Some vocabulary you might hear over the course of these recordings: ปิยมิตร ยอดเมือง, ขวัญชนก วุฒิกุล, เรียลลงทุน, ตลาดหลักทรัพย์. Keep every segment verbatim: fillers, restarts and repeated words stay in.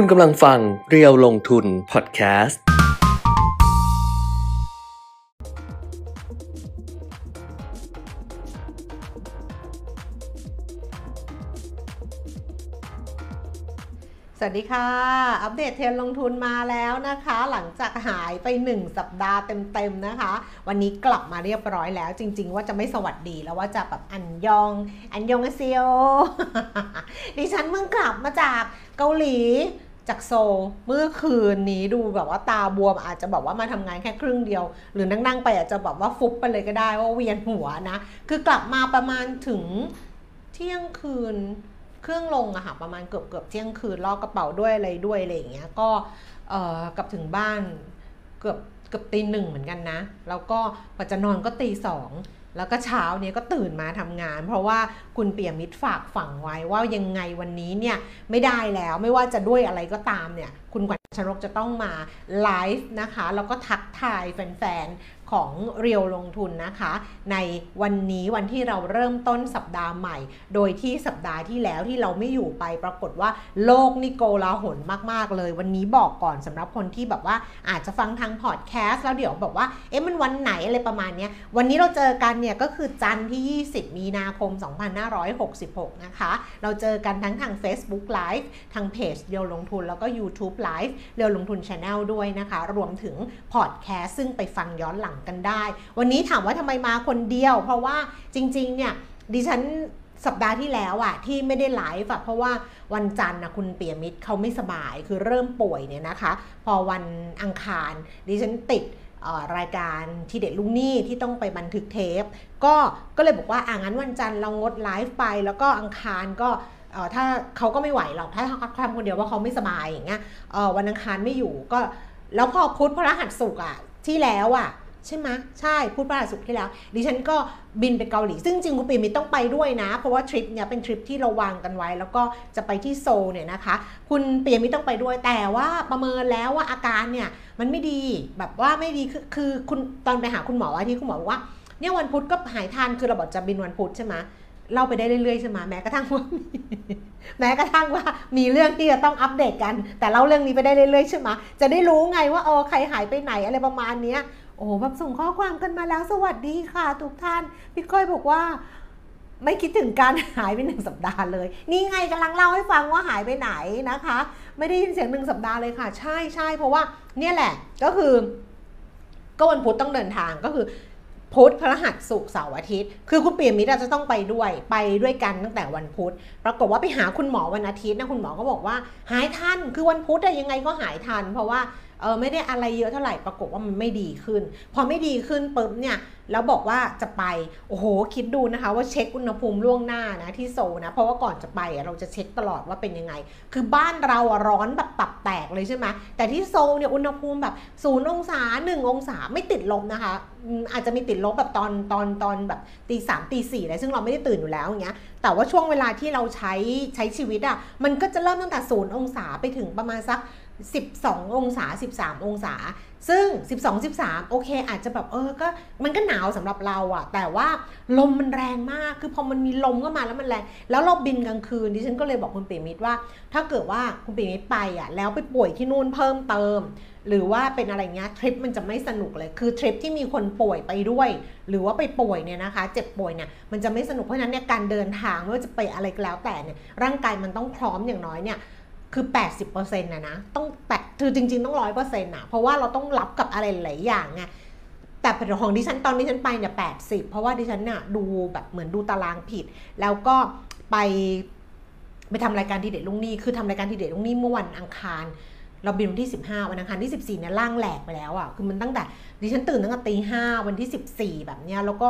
คุณกำลังฟังเรียวลงทุนพอดแคสต์สวัสดีค่ะอัปเดตเทรนด์ลงทุนมาแล้วนะคะหลังจากหายไปหนึ่งสัปดาห์เต็มๆนะคะวันนี้กลับมาเรียบร้อยแล้วจริงๆว่าจะไม่สวัสดีแล้วว่าจะแบบอันยองอันยองอาเซียว ดิฉันเพิ่งกลับมาจากเกาหลีจากโซลเมื่อคืนนี้ดูแบบว่าตาบวมอาจจะบอกว่ามาทำงานแค่ครึ่งเดียวหรือนั่งๆไปอาจจะแบบว่าฟุบไปเลยก็ได้ว่าเวียนหัวนะคือกลับมาประมาณถึงเที่ยงคืนเครื่องลงอะค่ะประมาณเกือบเกือบเที่ยงคืนลอกกระเป๋าด้วยอะไรด้วยอะไรอย่างเงี้ยก็เอ่อกลับถึงบ้านเกือบเกือบตีหนึ่งเหมือนกันนะแล้วก็กว่าจะนอนก็ตีสองแล้วก็เช้าเนี้ยก็ตื่นมาทำงานเพราะว่าคุณเปี่ยมมิตรฝากฝังไว้ว่ายังไงวันนี้เนี่ยไม่ได้แล้วไม่ว่าจะด้วยอะไรก็ตามเนี่ยคุณขวัญชนกจะต้องมาไลฟ์นะคะแล้วก็ทักทายแฟนๆของเรียวลงทุนนะคะในวันนี้วันที่เราเริ่มต้นสัปดาห์ใหม่โดยที่สัปดาห์ที่แล้วที่เราไม่อยู่ไปปรากฏว่าโลกนี่โกลาหลมากๆเลยวันนี้บอกก่อนสำหรับคนที่แบบว่าอาจจะฟังทางพอดแคสต์แล้วเดี๋ยวบอกว่าเอ๊ะมันวันไหนอะไรประมาณนี้วันนี้เราเจอกันเนี่ยก็คือจันทร์ที่ยี่สิบมีนาคมสองพันห้าร้อยหกสิบหกนะคะเราเจอกันทั้งทาง Facebook Live ทางเพจเรียวลงทุนแล้วก็ YouTube Liveเรียวลงทุน Channel ด้วยนะคะรวมถึงพอดแคสต์ซึ่งไปฟังย้อนหลังกันได้วันนี้ถามว่าทำไมมาคนเดียวเพราะว่าจริงๆเนี่ยดิฉันสัปดาห์ที่แล้วอะที่ไม่ได้ไลฟ์อะเพราะว่าวันจันทร์นะคุณเปี่ยมิตรเขาไม่สบายคือเริ่มป่วยเนี่ยนะคะพอวันอังคารดิฉันติดรายการทีเด็ดลุงนี่ที่ต้องไปบันทึกเทปก็ก็เลยบอกว่าอ่ะงั้นวันจันทร์เรางดไลฟ์ไปแล้วก็อังคารก็เอ่อถ้าเขาก็ไม่ไหวหรอกถ้าทำคนเดียวว่าเขาไม่สบายอย่างเงี้ยเอ่อวันอังคารไม่อยู่ก็แล้วพอพุธพฤหัสศุกร์อ่ะที่แล้วอ่ะใช่ไหมใช่พุธพฤหัสศุกร์ที่แล้วดิฉันก็บินไปเกาหลีซึ่งจริงคุณปีมิตรต้องไปด้วยนะเพราะว่าทริปเนี่ยเป็นทริปที่เราวางกันไว้แล้วก็จะไปที่โซลเนี่ยนะคะคุณปีมิตรต้องไปด้วยแต่ว่าประเมินแล้วว่าอาการเนี่ยมันไม่ดีแบบว่าไม่ดีคือคือคุณตอนไปหาคุณหมอว่าที่คุณหมอบอกว่าเนี่ยวันพุธก็หายทันคือเราบอกจะบินวันพุธใช่ไหมเล่าไปได้เรื่อยๆใช่ไหมแม้กระทั่งว่าแม้กระทั่งว่ามีเรื่องที่จะต้องอัปเดตกันแต่เล่าเรื่องนี้ไปได้เรื่อยๆใช่ไหมจะได้รู้ไงว่าเออใครหายไปไหนอะไรประมาณนี้โอ้แบบส่งข้อความกันมาแล้วสวัสดีค่ะทุกท่านพี่ก้อยบอกว่าไม่คิดถึงการหายไปหนึ่งสัปดาห์เลยนี่ไงกำลังเล่าให้ฟังว่าหายไปไหนนะคะไม่ได้ยินเสียงหนึ่งสัปดาห์เลยค่ะใช่ใช่เพราะว่าเนี่ยแหละก็คือก็วันพุธต้องเดินทางก็คือพุธพฤหัสศุกร์เสาร์อาทิตย์คือคุณเปี่ยมมิตรจะต้องไปด้วยไปด้วยกันตั้งแต่วันพุธปรากฏว่าไปหาคุณหมอวันอาทิตย์นะคุณหมอก็บอกว่าหายทันคือวันพุธอะยังไงก็หายทันเพราะว่าเออไม่ได้อะไรเยอะเท่าไหร่ปรากฏว่ามันไม่ดีขึ้นพอไม่ดีขึ้นปุ๊บเนี่ยแล้วบอกว่าจะไปโอ้โหคิดดูนะคะว่าเช็คอุณหภูมิล่วงหน้านะที่โซลนะเพราะว่าก่อนจะไปเราจะเช็คตลอดว่าเป็นยังไงคือบ้านเราร้อนแบบตับแตกเลยใช่ไหมแต่ที่โซลเนี่ยอุณหภูมิแบบศูนย์องศาหนึ่งองศาไม่ติดลบนะคะอาจจะมีติดลบแบบตอนตอนตอนแบบตีสามตีสี่อะไรซึ่งเราไม่ได้ตื่นอยู่แล้วอย่างเงี้ยแต่ว่าช่วงเวลาที่เราใช้ใช้ชีวิตอ่ะมันก็จะเริ่มตั้งแต่ศูนย์องศาไปถึงประมาณสักสิบสององศาสิบสามองศาซึ่งสิบสอง สิบสามโอเคอาจจะแบบเออก็มันก็หนาวสำหรับเราอะแต่ว่าลมมันแรงมากคือพอมันมีลมเข้ามาแล้วมันแรงแล้วเราบินกลางคืนดิฉันก็เลยบอกคุณเปี่ยมิตรว่าถ้าเกิดว่าคุณเปี่ยมิตรไปอะแล้วไปป่วยที่นู่นเพิ่มเติมหรือว่าเป็นอะไรเงี้ยทริปมันจะไม่สนุกเลยคือทริปที่มีคนป่วยไปด้วยหรือว่าไปป่วยเนี่ยนะคะเจ็บป่วยเนี่ยมันจะไม่สนุกเพราะฉะนั้นเนี่ยการเดินทางไม่ว่าจะไปอะไรก็แล้วแต่เนี่ยร่างกายมันต้องพร้อมอย่างน้อยเนี่ยคือ แปดสิบเปอร์เซ็นต์ นะนะต้องแปดคือจริงๆต้อง หนึ่งร้อยเปอร์เซ็นต์ นะเพราะว่าเราต้องรับกับอะไรหลายอย่างไงแต่ของดิฉันตอนนี้ฉันไปเนี่ยแปดสิบเพราะว่าดิฉันน่ะดูแบบเหมือนดูตารางผิดแล้วก็ไปไปทำรายการทีเด็ดลุงนี่คือทำรายการทีเด็ดลุงนี่เมื่อวันอังคารเราบินวันที่สิบห้าวันอังคารที่สิบสี่เนี่ยร่างแหลกไปแล้วอ่ะคือมันตั้งแต่ดิฉันตื่นตั้งแต่ตีห้าวันที่สิบสี่แบบเนี้ยแล้วก็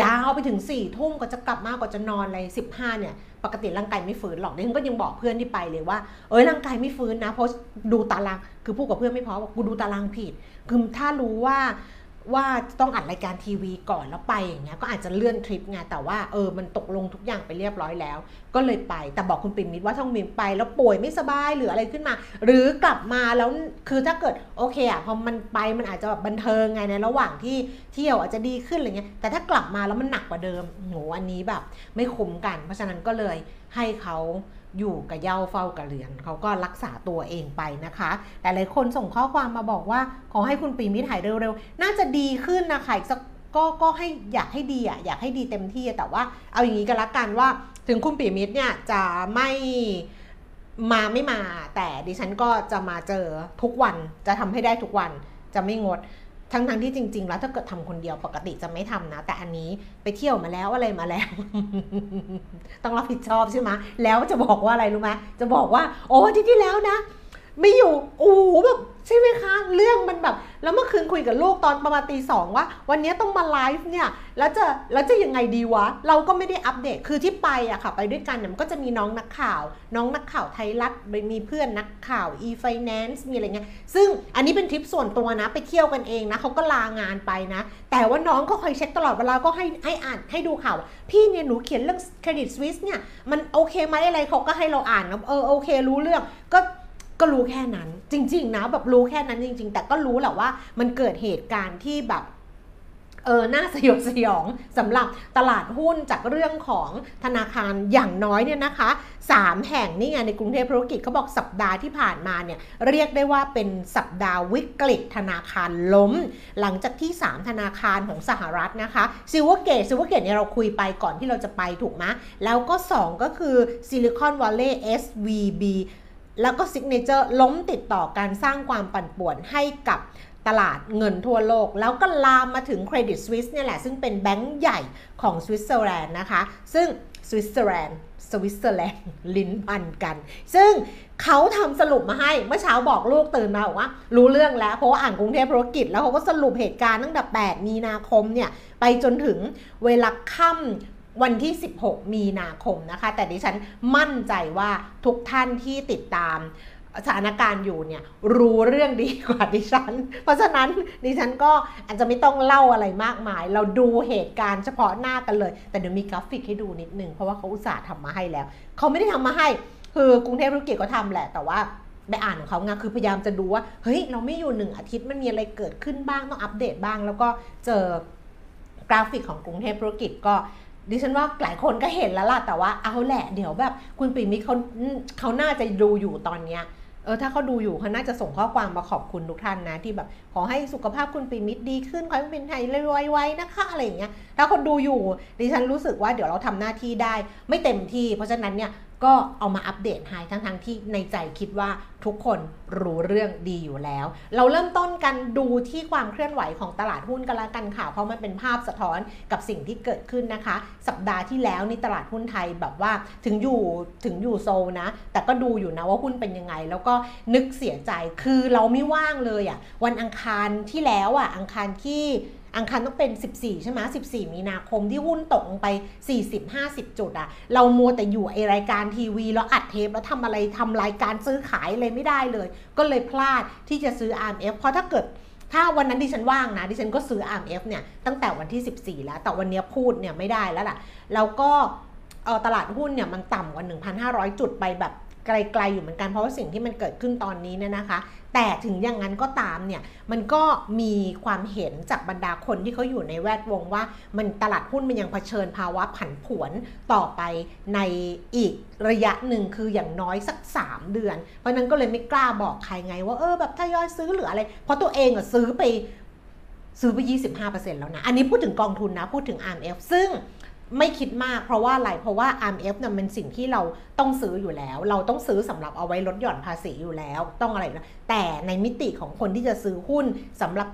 ยาวไปถึงสี่ทุ่มก็จะกลับมากกว่าจะนอนอะไรสิบห้าเนี่ยปกติร่างกายไม่ฟื้นหรอกดิฉันก็ยังบอกเพื่อนที่ไปเลยว่าเอ้ยร่างกายไม่ฟื้นนะเพราะดูตารางคือพูดกับเพื่อนไม่พอบอกกูดูตารางผิดคือถ้ารู้ว่าว่าต้องอัดรายการทีวีก่อนแล้วไปอย่างเงี้ยก็อาจจะเลื่อนทริปไงแต่ว่าเออมันตกลงทุกอย่างไปเรียบร้อยแล้วก็เลยไปแต่บอกคุณปิ่นมิตรว่าท่องมิมไปแล้วป่วยไม่สบายหรืออะไรขึ้นมาหรือกลับมาแล้วคือถ้าเกิดโอเคอ่ะพอมันไปมันอาจจะแบบบันเทิงไงในระหว่างที่เที่ยวอาจจะดีขึ้นอะไรเงี้ยแต่ถ้ากลับมาแล้วมันหนักกว่าเดิมโหอันนี้แบบไม่คุ้มกันเพราะฉะนั้นก็เลยให้เขา อยู่กับเหย้าเฝ้ากระเรือนเขาก็รักษาตัวเองไปนะคะแต่หลายคนส่งข้อความมาบอกว่าขอให้คุณปิ่มมิตรหายเร็วๆน่าจะดีขึ้นนะคะอีกสักก็ก็ให้อยากให้ดีอ่ะอยากให้ดีเต็มที่แต่ว่าเอาอย่างนี้ก็แล้วกันว่าถึงคุณปิ่มมิตรเนี่ยจะไม่มาไม่มาแต่ดิฉันก็จะมาเจอทุกวันจะทำให้ได้ทุกวันจะไม่งดทั้งทั้งที่จริงๆแล้วถ้าเกิดทำคนเดียวปกติจะไม่ทำนะแต่อันนี้ไปเที่ยวมาแล้วอะไรมาแล้ว ต้องรับผิดชอบใช่ไหมแล้วจะบอกว่าอะไรรู้ไหมจะบอกว่าโอ้ที่ที่แล้วนะไม่อยู่โอ้แบบใช่ไหมคะเรื่องมันแบบแล้วเมื่อคืนคุยกับลูกตอนประมาณตีสองว่าวันนี้ต้องมาไลฟ์เนี่ยแล้วจะแล้วจะยังไงดีวะเราก็ไม่ได้อัปเดตคือที่ไปอะค่ะไปด้วยกันเนี่ยมันก็จะมีน้องนักข่าวน้องนักข่าวไทยรัฐมีเพื่อนนักข่าว อี ไฟแนนซ์ มีอะไรเงี้ยซึ่งอันนี้เป็นทริปส่วนตัวนะไปเที่ยวกันเองนะเขาก็ลางานไปนะแต่ว่าน้องก็คอยเช็คตลอดเวลาก็ให้ให้อ่านให้ดูข่าวพี่เนี่ยหนูเขียนเรื่อง เครดิตสวิส เนี่ยมันโอเคไหมอะไรเขาก็ให้เราอ่านนะเออโอเครู้เรื่องก็ก็รู้แค่นั้นจริงๆนะแบบรู้แค่นั้นจริงๆแต่ก็รู้แหละว่ามันเกิดเหตุการณ์ที่แบบเออน่าสยดสยองสำหรับตลาดหุ้นจากเรื่องของธนาคารอย่างน้อยเนี่ยนะคะสามแห่งนี่ไงในกรุงเทพธุรกิจเขาบอกสัปดาห์ที่ผ่านมาเนี่ยเรียกได้ว่าเป็นสัปดาห์วิกฤตธนาคารล้มหลังจากที่สามธนาคารของสหรัฐนะคะซิลเวอร์เกตซิลเวอร์เกตเนี่ยเราคุยไปก่อนที่เราจะไปถูกไหมแล้วก็สองก็คือซิลิคอนวัลเลย์ เอส วี บีแล้วก็ซิกเนเจอร์ล้มติดต่อการสร้างความปั่นป่วนให้กับตลาดเงินทั่วโลกแล้วก็ลามมาถึง เครดิตสวิส เนี่ยแหละซึ่งเป็นแบงก์ใหญ่ของสวิตเซอร์แลนด์นะคะซึ่งสวิตเซอร์แลนด์สวิตเซอร์แลนด์ลิ้นพันกันซึ่งเขาทำสรุปมาให้เมื่อเช้าบอกลูกตื่นมาบอกว่ารู้เรื่องแล้วเพราะว่าอ่านกรุงเทพธุรกิจแล้วเขาก็สรุปเหตุการณ์ตั้งแต่แปดมีนาคมเนี่ยไปจนถึงเวลาค่ำวันที่สิบหกมีนาคมนะคะแต่ดิฉันมั่นใจว่าทุกท่านที่ติดตามสถานการณ์อยู่เนี่ยรู้เรื่องดีกว่าดิฉันเพราะฉะนั้นดิฉันก็อาจจะไม่ต้องเล่าอะไรมากมายเราดูเหตุการณ์เฉพาะหน้ากันเลยแต่เดี๋ยวมีกราฟิกให้ดูนิดนึงเพราะว่าเขาอุตส่าห์ทำมาให้แล้วเขาไม่ได้ทำมาให้คือกรุงเทพธุรกิจก็ทำแหละแต่ว่าไปอ่านของเขาไงคือพยายามจะดูว่าเฮ้ยเราไม่อยู่หนึ่งอาทิตย์มันมีอะไรเกิดขึ้นบ้างต้องอัปเดตบ้างแล้วก็เจอกราฟิกของกรุงเทพธุรกิจก็ดิฉันว่าหลายคนก็เห็นแล้วล่ะแต่ว่าเอาแหละเดี๋ยวแบบคุณปิ่มมิตรเขาเขาน่าจะดูอยู่ตอนเนี้ยเออถ้าเขาดูอยู่เขาน่าจะส่งข้อความมาขอบคุณทุกท่านนะที่แบบขอให้สุขภาพคุณปิ่มมิตรดีขึ้นขอให้เป็นไทยรวยไว้นะคะอะไรอย่างเงี้ยถ้าคนดูอยู่ดิฉันรู้สึกว่าเดี๋ยวเราทำหน้าที่ได้ไม่เต็มที่เพราะฉะนั้นเนี่ยก็เอามาอัปเดตให้ทั้งๆที่ในใจคิดว่าทุกคนรู้เรื่องดีอยู่แล้วเราเริ่มต้นกันดูที่ความเคลื่อนไหวของตลาดหุ้นกันละกันค่ะเพราะมันเป็นภาพสะท้อนกับสิ่งที่เกิดขึ้นนะคะสัปดาห์ที่แล้วนี่ตลาดหุ้นไทยแบบว่าถึงอยู่ถึงอยู่โซลนะแต่ก็ดูอยู่นะว่าหุ้นเป็นยังไงแล้วก็นึกเสียใจคือเราไม่ว่างเลยอ่ะวันอังคารที่แล้วอ่ะอังคารที่อังคารต้องเป็นสิบสี่ใช่ไหมสิบสี่มีนาคมที่หุ้นตกลงไปสี่สิบห้าสิบจุดอะเรามัวแต่อยู่ไอรายการทีวีแล้วอัดเทปแล้วทำอะไรทำรายการซื้อขายอะไรไม่ได้เลยก็เลยพลาดที่จะซื้อ อาร์ เอ็ม เอฟ เพราะถ้าเกิดถ้าวันนั้นดิฉันว่างนะดิฉันก็ซื้อ อาร์ เอ็ม เอฟ เนี่ยตั้งแต่วันที่สิบสี่แล้วแต่วันนี้พูดเนี่ยไม่ได้แล้วล่ะแล้วก็ตลาดหุ้นเนี่ยมันต่ำกว่า หนึ่งพันห้าร้อย จุดไปแบบไกลๆอยู่เหมือนกันเพราะว่าสิ่งที่มันเกิดขึ้นตอนนี้เนี่ยนะคะแต่ถึงอย่างนั้นก็ตามเนี่ยมันก็มีความเห็นจากบรรดาคนที่เขาอยู่ในแวดวงว่ามันตลาดหุ้นมันยังเผชิญภาวะผันผวนต่อไปในอีกระยะหนึ่งคืออย่างน้อยสักสามเดือนเพราะนั้นก็เลยไม่กล้าบอกใครไงว่าเออแบบทยอยซื้อหรืออะไรเพราะตัวเองอะซื้อไปซื้อไป ยี่สิบห้าเปอร์เซ็นต์ แล้วนะอันนี้พูดถึงกองทุนนะพูดถึง อาร์ เอ็ม เอฟ ซึ่งไม่คิดมากเพราะว่าอะไรเพราะว่า อาร์ เอ็ม เอฟ เนี่ยมันสิ่งที่เราต้องซื้ออยู่แล้วเราต้องซื้อสำหรับเอาไว้ลดหย่อนภาษีอยู่แล้วต้องอะไรนะแต่ในมิติของคนที่จะซื้อหุ้นสำหรับ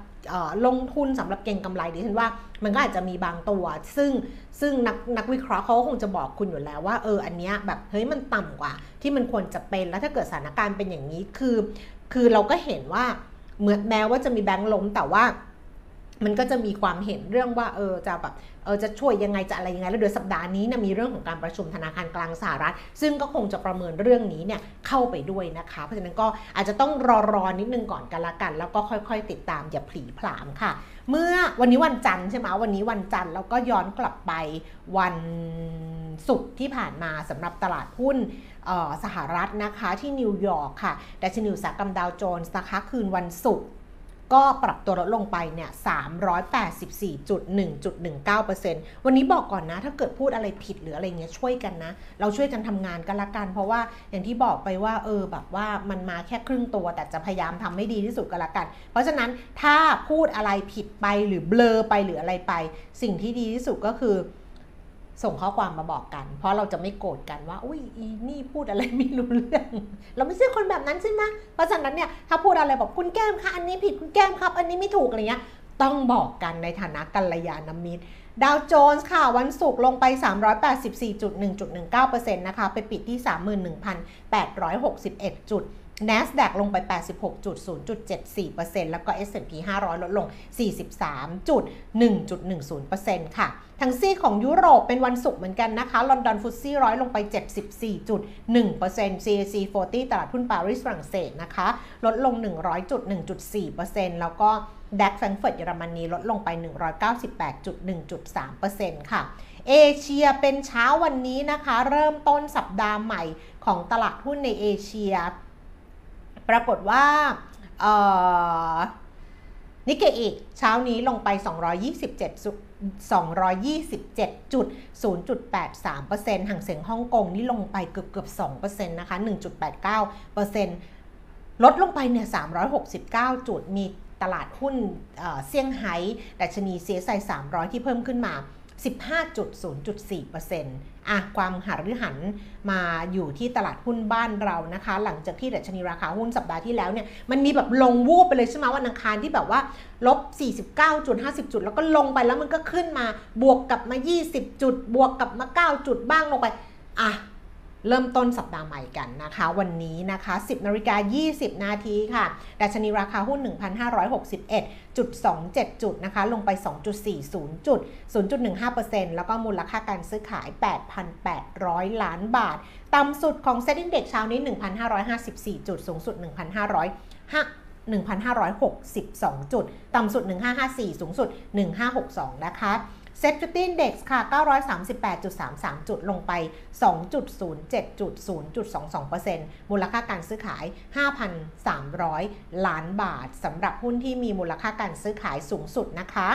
ลงทุนสำหรับเก็งกำไรดิฉันว่ามันก็อาจจะมีบางตัวซึ่งซึ่งนักนักวิเคราะห์เขาคงจะบอกคุณอยู่แล้วว่าเอออันเนี้ยแบบเฮ้ยมันต่ำกว่าที่มันควรจะเป็นแล้วถ้าเกิดสถานการณ์เป็นอย่างนี้คือคือเราก็เห็นว่าเหมือนแม้ว่าจะมีแบงก์ล้มแต่ว่ามันก็จะมีความเห็นเรื่องว่าเออจะแบบเออจะช่วยยังไงจะอะไรยังไงแล้วโดยสัปดาห์นี้นะมีเรื่องของการประชุมธนาคารกลางสหรัฐซึ่งก็คงจะประเมินเรื่องนี้เนี่ยเข้าไปด้วยนะคะเพราะฉะนั้นก็อาจจะต้องรอรอนิดนึงก่อนกันละกันแล้วก็ค่อยๆติดตามอย่าผลีผลามค่ะเมื่อวันนี้วันจันทร์ใช่ไหมวันนี้วันจันทร์แล้วก็ย้อนกลับไปวันศุกร์ที่ผ่านมาสำหรับตลาดหุ้นสหรัฐนะคะที่นิวยอร์กค่ะดัชนีอุตสาหกรรมดาวโจนส์นะคะคืนวันศุกร์ ก็ปรับตัวลดลงไปเนี่ย สามร้อยแปดสิบสี่จุดหนึ่งเก้าเปอร์เซ็นต์ วันนี้บอกก่อนนะถ้าเกิดพูดอะไรผิดหรืออะไรเงี้ยช่วยกันนะเราช่วยกันทำงานกันละกันเพราะว่าอย่างที่บอกไปว่าเออแบบว่ามันมาแค่ครึ่งตัวแต่จะพยายามทำให้ดีที่สุดกันละกันเพราะฉะนั้นถ้าพูดอะไรผิดไปหรือเบลอไปหรืออะไรไปสิ่งที่ดีที่สุดก็คือส่งข้อความมาบอกกันเพราะเราจะไม่โกรธกันว่าอุ้ยอีนี่พูดอะไรไม่รู้เรื่องเราไม่ใช่คนแบบนั้นใช่ไหมเพราะฉะนั้นเนี่ยถ้าพูดอะไรบอกคุณแก้มค่ะอันนี้ผิดคุณแก้มครับอันนี้ไม่ถูกอะไรเงี้ยต้องบอกกันในฐานะกัลยาณมิตรดาวโจนส์ค่ะวันศุกร์ลงไป สามร้อยแปดสิบสี่จุดหนึ่งเก้าเปอร์เซ็นต์ นะคะไปปิดที่ สามหมื่นหนึ่งพันแปดร้อยหกสิบเอ็ด จุดNASDAQ ลงไป แปดสิบหกจุดศูนย์เจ็ดสี่เปอร์เซ็นต์ แล้วก็ เอส แอนด์ พี ห้าร้อย ลดลง สี่สิบสามจุดหนึ่งเปอร์เซ็นต์ ค่ะทั้งซี่ของยุโรปเป็นวันศุกร์เหมือนกันนะคะลอนดอนฟุตซี่ร้อยลงไป เจ็ดสิบสี่จุดหนึ่งเปอร์เซ็นต์ ซี เอ ซี สี่สิบตลาดหุ้นปารีสฝรั่งเศสนะคะลดลง หนึ่งร้อยจุดหนึ่งจุดสี่เปอร์เซ็นต์ แล้วก็ดัคแฟรงก์เฟิร์ตเยอรมนีลดลงไป หนึ่งร้อยเก้าสิบแปดจุดหนึ่งจุดสามเปอร์เซ็นต์ ค่ะเอเชียเป็นเช้าวันนี้นะคะเริ่มต้นสัปดาห์ใหม่ของตลาดหุ้นในเอเชียปรากฏว่านิกเกอิเช้านี้ลงไป สองร้อยยี่สิบเจ็ดจุดศูนย์แปดสามเปอร์เซ็นต์ หังเส็งฮ่องกงนี่ลงไปเกือบเกือบ สองเปอร์เซ็นต์ นะคะ หนึ่งจุดแปดเก้าเปอร์เซ็นต์ ลดลงไปเนี่ยสามร้อยหกสิบเก้าจุดมีตลาดหุ้นเซี่ยงไฮ้ดัชนี ซี เอส ไอ สามร้อยที่เพิ่มขึ้นมา สิบห้าจุดศูนย์สี่เปอร์เซ็นต์อ่ะความหฤหันมาอยู่ที่ตลาดหุ้นบ้านเรานะคะหลังจากที่ดัชนีราคาหุ้นสัปดาห์ที่แล้วเนี่ยมันมีแบบลงวูบไปเลยใช่ไหมวันอังคารที่แบบว่าลบ สี่สิบเก้าจุดห้าศูนย์ จุดแล้วก็ลงไปแล้วมันก็ขึ้นมาบวกกลับมายี่สิบจุดบวกกลับมาเก้าจุดบ้างลงไปอ่ะเริ่มต้นสัปดาห์ใหม่กันนะคะวันนี้นะคะสิบนาฬิกายี่สิบนาทีค่ะดัชนีราคาหุ้น หนึ่งพันห้าร้อยหกสิบเอ็ดจุดสองเจ็ด จุดนะคะลงไป สองจุดสี่ศูนย์ จุด ศูนย์จุดหนึ่งห้าเปอร์เซ็นต์ แล้วก็มูลค่าการซื้อขาย แปดพันแปดร้อย ล้านบาทต่ำสุดของเซ็ตอินเด็กซ์เช้านี้ หนึ่งพันห้าร้อยห้าสิบสี่ จุดสูงสุด หนึ่งพันห้าร้อยหกสิบสอง จุดต่ำสุด หนึ่งพันห้าร้อยห้าสิบสี่ สูงสุด หนึ่งพันห้าร้อยหกสิบสอง นะคะเซ็ตฟิฟตี้ Index ค่ะ เก้าร้อยสามสิบแปดจุดสามสาม จุดลงไป สองจุดศูนย์เจ็ด จุด ศูนย์จุดสองสองเปอร์เซ็นต์ มูลค่าการซื้อขาย ห้าพันสามร้อย ล้านบาทสำหรับหุ้นที่มีมูลค่าการซื้อขายสูงสุดนะคะ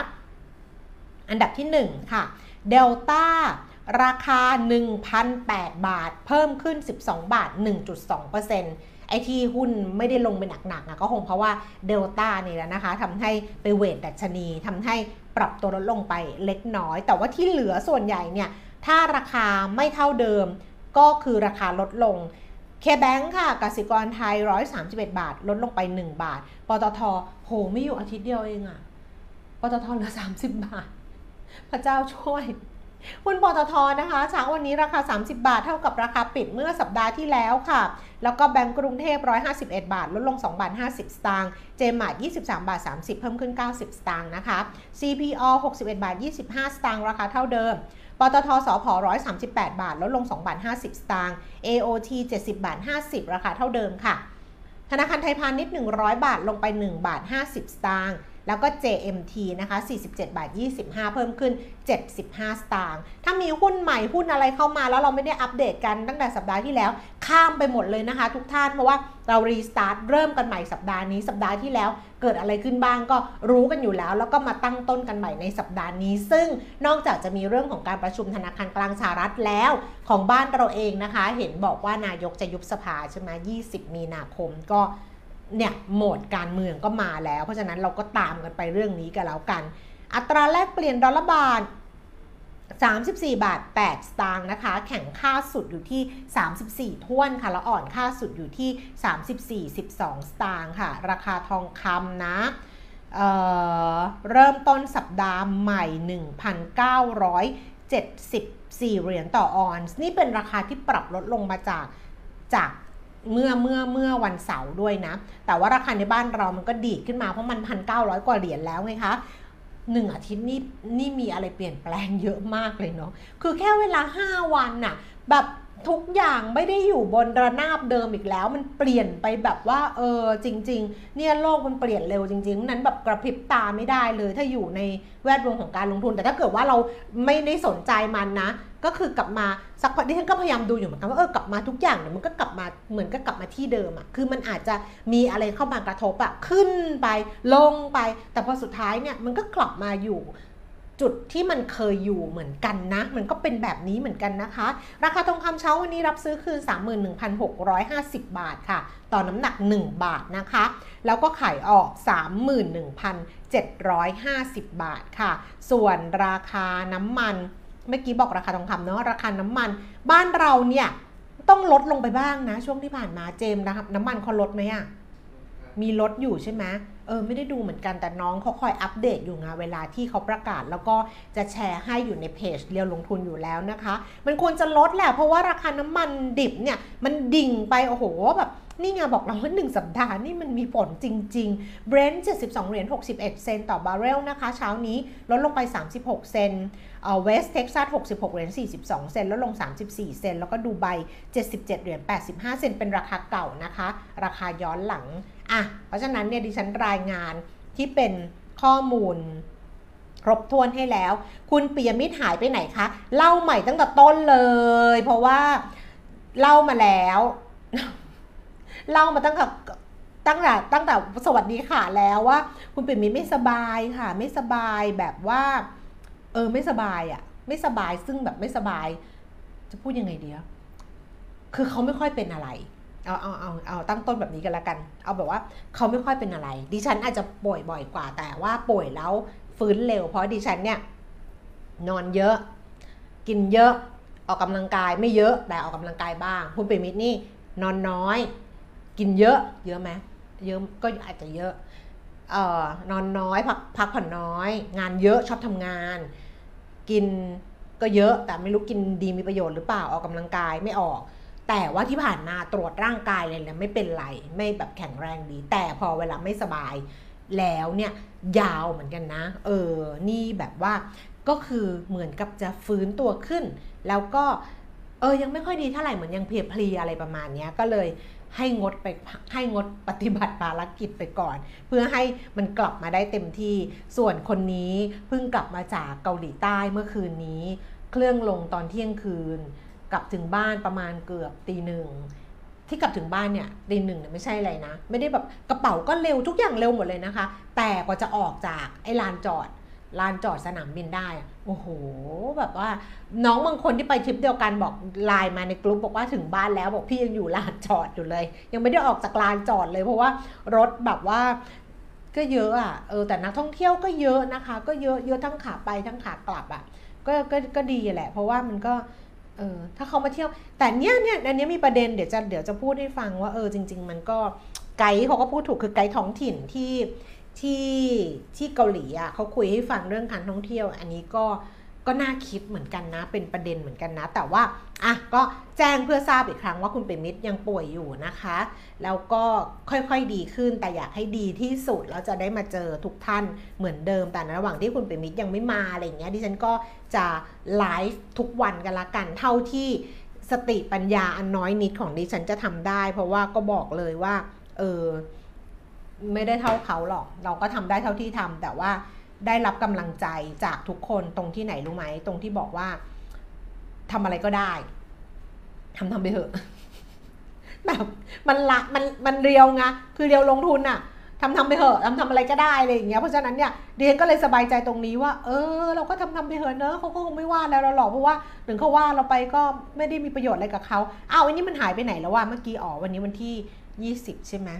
อันดับที่หนึ่งค่ะ Delta ราคา หนึ่งพันแปด บาทเพิ่มขึ้น สิบสอง บาท หนึ่งจุดสองเปอร์เซ็นต์ไอที่หุ้นไม่ได้ลงไปหนักๆนะก็คงเพราะว่าเดลต้านี่แหละนะคะทำให้ไปเวทดัชนีทำให้ปรับตัวลดลงไปเล็กน้อยแต่ว่าที่เหลือส่วนใหญ่เนี่ยถ้าราคาไม่เท่าเดิมก็คือราคาลดลงเคแบงค์ค่ะกสิกรไทยหนึ่งร้อยสามสิบเอ็ดบาทลดลงไปหนึ่งบาทปตทโหไม่อยู่อาทิตย์เดียวเองอะปตทเหลือสามสิบบาทพระเจ้าช่วยหุ้นปตทนะคะเช้าวันนี้ราคาสามสิบบาทเท่ากับราคาปิดเมื่อสัปดาห์ที่แล้วค่ะแล้วก็แบงก์กรุงเทพหนึ่งร้อยห้าสิบเอ็ดบาทลดลงสองบาทห้าสิบสตางค์เจมาร์ทยี่สิบสามบาทสามสิบเพิ่มขึ้นเก้าสิบสตางค์นะคะ ซี พี โอ หกสิบเอ็ดบาทยี่สิบห้าสตางค์ราคาเท่าเดิมปตทสผหนึ่งร้อยสามสิบแปดบาทลดลงสองบาทห้าสิบสตางค์ เอ โอ ที เจ็ดสิบบาทห้าสิบราคาเท่าเดิมค่ะธนาคารไทยพาณิชย์หนึ่งร้อยบาทลงไปหนึ่งบาทห้าสิบสตางค์แล้วก็ เจ เอ็ม ที นะคะสี่สิบเจ็ดบาทยี่สิบห้าเพิ่มขึ้นเจ็ดสิบห้าสตางค์ถ้ามีหุ้นใหม่หุ้นอะไรเข้ามาแล้วเราไม่ได้อัปเดตกันตั้งแต่สัปดาห์ที่แล้วข้ามไปหมดเลยนะคะทุกท่านเพราะว่าเรารีสตาร์ทเริ่มกันใหม่สัปดาห์นี้สัปดาห์ที่แล้วเกิดอะไรขึ้นบ้างก็รู้กันอยู่แล้วแล้วก็มาตั้งต้นกันใหม่ในสัปดาห์นี้ซึ่งนอกจากจะมีเรื่องของการประชุมธนาคารกลางสหรัฐแล้วของบ้านเราเองนะคะเห็นบอกว่านายกจะยุบสภาใช่ไหมยี่สิบมีนาคมก็เนี่ยโหมดการเมืองก็มาแล้วเพราะฉะนั้นเราก็ตามกันไปเรื่องนี้กันแล้วกันอัตราแลกเปลี่ยนดอลลาร์บาทสามสิบสี่บาทแปดสตางค์นะคะแข็งค่าสุดอยู่ที่สามสิบสี่ถ้วนค่ะแล้วอ่อนค่าสุดอยู่ที่สามสิบสี่จุดสิบสองสตางค์ค่ะราคาทองคำนะเอ่อเริ่มต้นสัปดาห์ใหม่ หนึ่งพันเก้าร้อยเจ็ดสิบสี่ เหรียญต่อออนซ์นี่เป็นราคาที่ปรับลดลงมาจากจากเมื่อเมื่อเมื่อวันเสาร์ด้วยนะแต่ว่าราคาในบ้านเรามันก็ดีดขึ้นมาเพราะมัน หนึ่งพันเก้าร้อย กว่าเหรียญแล้วไงคะหนึ่งอาทิตย์นี่นี่มีอะไรเปลี่ยนแปลงเยอะมากเลยเนาะคือแค่เวลาห้าวันน่ะแบบโห ทุกอย่างไม่ได้อยู่บนระนาบเดิมอีกแล้วมันเปลี่ยนไปแบบว่าเออจริงๆเนี่ยโลกมันเปลี่ยนเร็วจริงๆนั้นแบบกระพริบตาไม่ได้เลยถ้าอยู่ในแวดวงของการลงทุนแต่ถ้าเกิดว่าเราไม่ได้สนใจมันนะก็คือกลับมาสักพักดิฉันก็พยายามดูอยู่เหมือนกันว่าเออกลับมาทุกอย่างเนี่ยมันก็กลับมาเหมือนก็กลับมาที่เดิมอ่ะคือมันอาจจะมีอะไรเข้ามากระทบอ่ะขึ้นไปลงไปแต่พอสุดท้ายเนี่ยมันก็กลับมาอยู่จุดที่มันเคยอยู่เหมือนกันนะมันก็เป็นแบบนี้เหมือนกันนะคะราคาทองคำเช้าวันนี้รับซื้อคือ สามหมื่นหนึ่งพันหกร้อยห้าสิบ บาทค่ะต่อน้ำหนักหนึ่งบาทนะคะแล้วก็ขายออก สามหมื่นหนึ่งพันเจ็ดร้อยห้าสิบ บาทค่ะส่วนราคาน้ำมันเมื่อกี้บอกราคาทองคำเนาะราคาน้ำมันบ้านเราเนี่ยต้องลดลงไปบ้างนะช่วงที่ผ่านมาเจมนะครับน้ำมันเขาลดไหมอะมีลดอยู่ใช่ไหมเออไม่ได้ดูเหมือนกันแต่น้องเขาคอยอัปเดตอยู่ไงเวลาที่เขาประกาศแล้วก็จะแชร์ให้อยู่ในเพจเรียวลงทุนอยู่แล้วนะคะมันควรจะลดแหละเพราะว่าราคาน้ำมันดิบเนี่ยมันดิ่งไปโอ้โหแบบนี่ไงบอกเราว่าหนึ่งสัปดาห์นี่มันมีผลจริงๆเบรนท์เจ็ดสิบสองเหรียญหกสิบเอ็ดเซนต์ต่อบาร์เรลนะคะเช้านี้ลดลงไปสามสิบหกเซนต์เอ่อเวสเท็กซัสหกสิบหกเหรียญสี่สิบสองเซนต์ลดลงสามสิบสี่เซนต์แล้วก็ดูไบเจ็ดสิบเจ็ดเหรียญแปดสิบห้าเซนต์เป็นราคาเก่านะคะราคาย้อนหลังอ่ะเพราะฉะนั้นเนี่ยดิฉันรายงานที่เป็นข้อมูลครบถ้วนให้แล้วคุณปิยมิตรหายไปไหนคะเล่าใหม่ตั้งแต่ต้นเลยเพราะว่าเล่ามาแล้วเล่ามาตั้งแต่ตั้งแต่ตั้งแต่สวัสดีค่ะแล้วว่าคุณปิยมิตรไม่สบายค่ะไม่สบายแบบว่าเออไม่สบายอ่ะไม่สบายซึ่งแบบไม่สบายจะพูดยังไงดีคือเขาไม่ค่อยเป็นอะไรเอาเอาเอาเอาตั้งต้นแบบนี้กันละกันเอาแบบว่าเขาไม่ค่อยเป็นอะไรดิฉันอาจจะป่วยบ่อยกว่าแต่ว่าป่วยแล้วฟื้นเร็วเพราะดิฉันเนี่ยนอนเยอะกินเยอะออกกำลังกายไม่เยอะแต่ออกกำลังกายบ้างคุณปิยมิตรนี่นอนน้อยกินเยอะเยอะไหมเยอะก็อาจจะเยอะเอ่อนอนน้อยพักพักผ่อนน้อยงานเยอะชอบทำงานกินก็เยอะแต่ไม่รู้กินดีมีประโยชน์หรือเปล่าออกกำลังกายไม่ออกแต่ว่าที่ผ่านมาตรวจร่างกายเลยนะไม่เป็นไรไม่แบบแข็งแรงดีแต่พอเวลาไม่สบายแล้วเนี่ยยาวเหมือนกันนะเออนี่แบบว่าก็คือเหมือนกับจะฟื้นตัวขึ้นแล้วก็เออยังไม่ค่อยดีเท่าไหร่เหมือนยังเพลียๆอะไรประมาณนี้ก็เลยให้งดไปให้งดปฏิบัติภารกิจไปก่อนเพื่อให้มันกลับมาได้เต็มที่ส่วนคนนี้เพิ่งกลับมาจากเกาหลีใต้เมื่อคืนนี้เครื่องลงตอนเที่ยงคืนกลับถึงบ้านประมาณเกือบตีหนึ่งที่กลับถึงบ้านเนี่ยตีหนึ่งเนี่ยไม่ใช่อะไรนะไม่ได้แบบกระเป๋าก็เร็วทุกอย่างเร็วหมดเลยนะคะแต่กว่าจะออกจากไอ้ลานจอดลานจอดสนามบินได้โอ้โหแบบว่าน้องบางคนที่ไปทริปเดียวกันบอกไลน์มาในกลุ่มบอกว่าถึงบ้านแล้วบอกพี่ยังอยู่ลานจอดอยู่เลยยังไม่ได้ออกจากลานจอดเลยเพราะว่ารถแบบว่าก็เยอะอ่ะเออแต่นักท่องเที่ยวก็เยอะนะคะก็เยอะเยอะทั้งขาไปทั้งขากลับอ่ะก็ก็ก็ดีแหละเพราะว่ามันก็เออถ้าเขามาเที่ยวแต่เนี้ยเนี้ยอันนี้มีประเด็นเดี๋ยวจะเดี๋ยวจะพูดให้ฟังว่าเออจริงๆมันก็ไกด์เขาก็พูดถูกคือไกด์ท้องถิ่นที่ที่ที่เกาหลีอ่ะเขาคุยให้ฟังเรื่องการท่องเที่ยวอันนี้ก็ก็น่าคิดเหมือนกันนะเป็นประเด็นเหมือนกันนะแต่ว่าอ่ะก็แจ้งเพื่อทราบอีกครั้งว่าคุณปิยมิตรยังป่วยอยู่นะคะแล้วก็ค่อยๆดีขึ้นแต่อยากให้ดีที่สุดแล้วจะได้มาเจอทุกท่านเหมือนเดิมแต่ในระหว่างที่คุณปิยมิตรยังไม่มาอะไรอย่างเงี้ยดิฉันก็จะไลฟ์ทุกวันกันละกันเท่าที่สติปัญญาอันน้อยนิดของดิฉันจะทำได้เพราะว่าก็บอกเลยว่าเออไม่ได้เท่าเขาหรอกเราก็ทำได้เท่าที่ทำแต่ว่าได้รับกำลังใจจากทุกคนตรงที่ไหนรู้ไหมตรงที่บอกว่าทำอะไรก็ได้ทำทำไปเถอะแบบมันละมันมันเรียวไงคือเรียวลงทุนอะทำทำไปเถอะทำทำอะไรก็ได้อะไรอย่างเงี้ยเพราะฉะนั้นเนี่ยดิฉันก็เลยสบายใจตรงนี้ว่าเออเราก็ทำทำไปเถอะเนอะเขาก็คงไม่ว่าแล้วเราหรอกเพราะว่าถึงเขาว่าเราไปก็ไม่ได้มีประโยชน์อะไรกับเขาอ้าววันนี้มันหายไปไหนแล้วว่าเมื่อกี้อ๋อวันนี้วันที่ยี่สิบใช่ไหม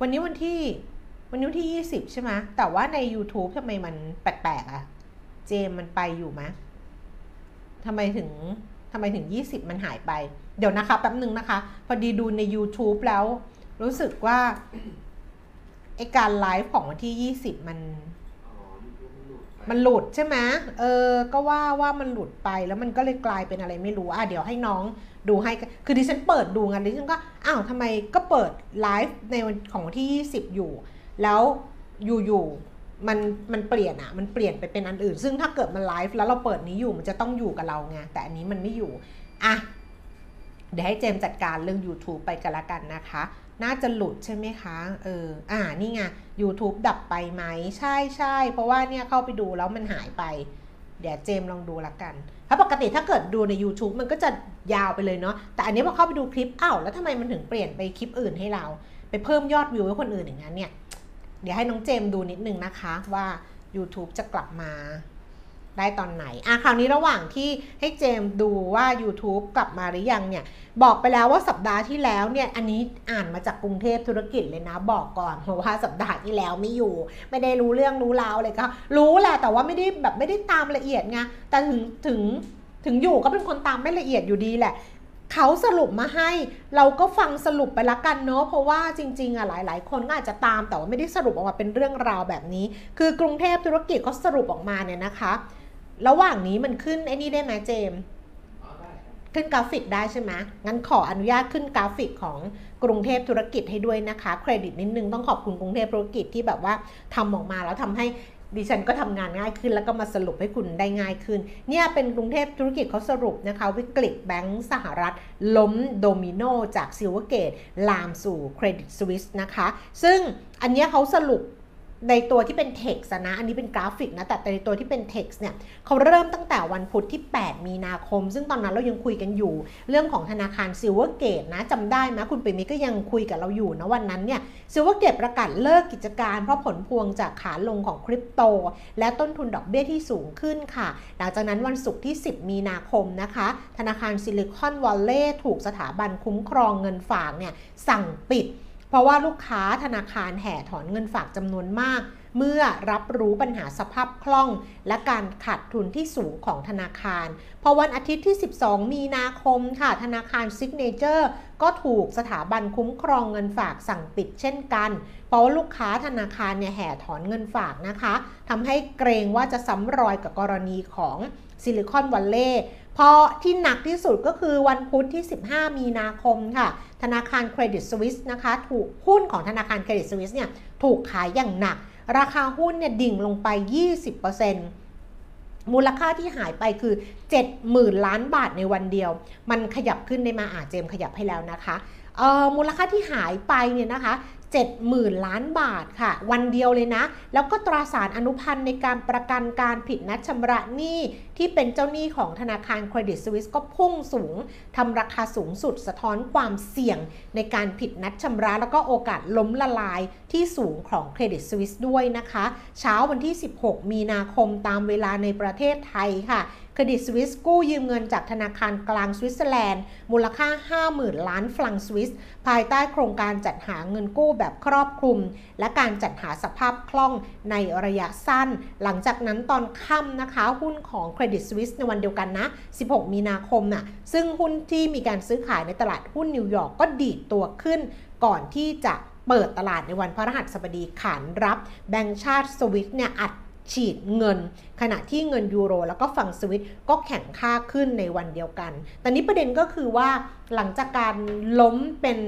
วันนี้วันที่วันนี้วันที่ยี่สิบใช่ไหมแต่ว่าใน YouTube ทำไมมันแปลกๆอะเจมมันไปอยู่ไหมทำไมถึงทำไมถึงยี่สิบมันหายไปเดี๋ยวนะคะแป๊บนึงนะคะพอดีดูใน YouTube แล้วรู้สึกว่าไอการไลฟ์ของวันที่ยี่สิบมันมันหลุดใช่ไหมเออก็ว่าว่ามันหลุดไปแล้วมันก็เลยกลายเป็นอะไรไม่รู้อ่ะเดี๋ยวให้น้องดูให้คือดิฉันเปิดดูงั้นดิฉันก็อ้าวทำไมก็เปิดไลฟ์ในวันของวันที่ยี่สิบอยู่แล้วอยู่ๆมันมันเปลี่ยนอะมันเปลี่ยนไปเป็นอันอื่นซึ่งถ้าเกิดมันไลฟ์แล้วเราเปิดนี้อยู่มันจะต้องอยู่กับเราไงแต่อันนี้มันไม่อยู่อะ เดี๋ยวให้เจมจัดการเรื่อง YouTube ไปกันละกันนะคะน่าจะหลุดใช่ไหมคะเอออ่านี่ไง YouTube ดับไปไหมใช่ใช่เพราะว่าเนี่ยเข้าไปดูแล้วมันหายไปเดี๋ยวเจมลองดูละกันถ้าปกติถ้าเกิดดูใน YouTube มันก็จะยาวไปเลยเนาะแต่อันนี้พอเข้าไปดูคลิปอ้าวแล้วทำไมมันถึงเปลี่ยนไปคลิปอื่นให้เราไปเพิ่มยอดวิวให้คนอื่นอย่างนั้นเนี่ยเดี๋ยวให้น้องเจมดูนิดนึงนะคะว่า YouTube จะกลับมาได้ตอนไหนอ่ะคราวนี้ระหว่างที่ให้เจมดูว่า YouTube กลับมาหรือยังเนี่ยบอกไปแล้วว่าสัปดาห์ที่แล้วเนี่ยอันนี้อ่านมาจากกรุงเทพธุรกิจเลยนะบอกก่อนเพราะว่าสัปดาห์ที่แล้วไม่อยู่ไม่ได้รู้เรื่องรู้ราวอะไรก็รู้แหละแต่ว่าไม่ได้แบบไม่ได้ตามละเอียดไงแต่ถึงถึงถึงอยู่ก็เป็นคนตามไม่ละเอียดอยู่ดีแหละเขาสรุปมาให้เราก็ฟังสรุปไปละกันเนาะเพราะว่าจริงๆอ่ะหลายๆคนก็อาจจะตามแต่ว่าไม่ได้สรุปออกมาเป็นเรื่องราวแบบนี้คือกรุงเทพธุรกิจเขาสรุปออกมาเนี่ยนะคะระหว่างนี้มันขึ้นไอ้นี่ได้ไหมเจมขึ้นกราฟิกได้ใช่ไหมงั้นขออนุญาตขึ้นกราฟิกของกรุงเทพธุรกิจให้ด้วยนะคะเครดิตนิดนึงต้องขอบคุณกรุงเทพธุรกิจที่แบบว่าทำออกมาแล้วทำให้ดิฉันก็ทำงานง่ายขึ้นแล้วก็มาสรุปให้คุณได้ง่ายขึ้นเนี่ยเป็นกรุงเทพธุรกิจเขาสรุปนะคะวิกฤตแบงก์สหรัฐล้มโดมิโนจากซิลเวอร์เกตลามสู่เครดิตสวิสนะคะซึ่งอันเนี้ยเขาสรุปในตัวที่เป็น text นะอันนี้เป็นกราฟิกนะแต่ในตัวที่เป็น text เนี่ยเขาเริ่มตั้งแต่วันพุธที่แปดมีนาคมซึ่งตอนนั้นเรายังคุยกันอยู่เรื่องของธนาคาร Silvergate นะจำได้ไหมคุณปิ่มมิก็ยังคุยกับเราอยู่นะวันนั้นเนี่ย Silvergate ประกาศเลิกกิจการเพราะผลพวงจากขาลงของคริปโตและต้นทุนดอกเบี้ยที่สูงขึ้นค่ะหลังจากนั้นวันศุกร์ที่สิบมีนาคมนะคะธนาคาร Silicon Valley ถูกสถาบันคุ้มครองเงินฝากเนี่ยสั่งปิดเพราะว่าลูกค้าธนาคารแห่ถอนเงินฝากจำนวนมากเมื่อรับรู้ปัญหาสภาพคล่องและการขาดทุนที่สูงของธนาคารพอวันอาทิตย์ที่สิบสองมีนาคมค่ะธนาคาร Signature ก็ถูกสถาบันคุ้มครองเงินฝากสั่งปิดเช่นกันเพราะว่าลูกค้าธนาคารเนี่ยแห่ถอนเงินฝากนะคะทำให้เกรงว่าจะซ้ำรอยกับกรณีของ Silicon Valleyพอที่หนักที่สุดก็คือวันพุธที่สิบห้ามีนาคมค่ะธนาคารเครดิตสวิสนะคะถูกหุ้นของธนาคารเครดิตสวิสเนี่ยถูกขายอย่างหนักราคาหุ้นเนี่ยดิ่งลงไป ยี่สิบเปอร์เซ็นต์ มูลค่าที่หายไปคือ เจ็ดหมื่นล้านบาทในวันเดียวมันขยับขึ้นได้มาอ่ะเจมขยับให้แล้วนะคะเอ่อมูลค่าที่หายไปเนี่ยนะคะเจ็ดหมื่นล้านบาทค่ะวันเดียวเลยนะแล้วก็ตราสารอนุพันธ์ในการประกันการผิดนัดชำระหนี้ที่เป็นเจ้าหนี้ของธนาคารเครดิตสวิสก็พุ่งสูงทำราคาสูงสุดสะท้อนความเสี่ยงในการผิดนัดชำระแล้วก็โอกาสล้มละลายที่สูงของเครดิตสวิสด้วยนะคะเช้าวันที่สิบหกมีนาคมตามเวลาในประเทศไทยค่ะเครดิตสวิสกู้ยืมเงินจากธนาคารกลางสวิตเซอร์แลนด์มูลค่า ห้าหมื่นล้านฟรังสวิสภายใต้โครงการจัดหาเงินกู้แบบครอบคลุมและการจัดหาสภาพคล่องในระยะสั้นหลังจากนั้นตอนค่ำนะคะหุ้นของเครดิตสวิสในวันเดียวกันนะสิบหกมีนาคมน่ะซึ่งหุ้นที่มีการซื้อขายในตลาดหุ้นนิวยอร์กก็ดีดตัวขึ้นก่อนที่จะเปิดตลาดในวันพฤหัสบดีขานรับแบงก์ชาติสวิสเนี่ยอัดฉีดเงินขณะที่เงินยูโรแล้วก็ฝั่งสวิตก็แข่งค่าขึ้นในวันเดียวกันแต่นี้ประเด็นก็คือว่าหลังจากการล้มเป็น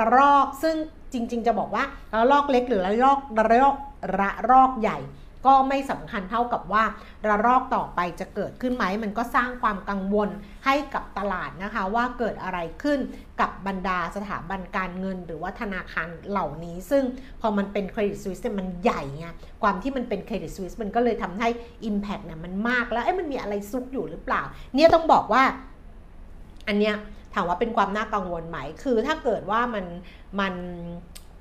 ระลอกซึ่งจริงๆจะบอกว่าระลอกเล็กหรือระลอกระลอกระลอกใหญ่ก็ไม่สำคัญเท่ากับว่าระลอกต่อไปจะเกิดขึ้นไหมมันก็สร้างความกังวลให้กับตลาดนะคะว่าเกิดอะไรขึ้นกับบรรดาสถาบันการเงินหรือว่าธนาคารเหล่านี้ซึ่งพอมันเป็นเครดิตสวิสเนี่ยมันใหญ่ไงความที่มันเป็นเครดิตสวิสมันก็เลยทำให้ Impact เนี่ยมันมากแล้วไอ้มันมีอะไรซุกอยู่หรือเปล่าเนี่ยต้องบอกว่าอันเนี้ยถามว่าเป็นความน่ากังวลไหมคือถ้าเกิดว่ามันมัน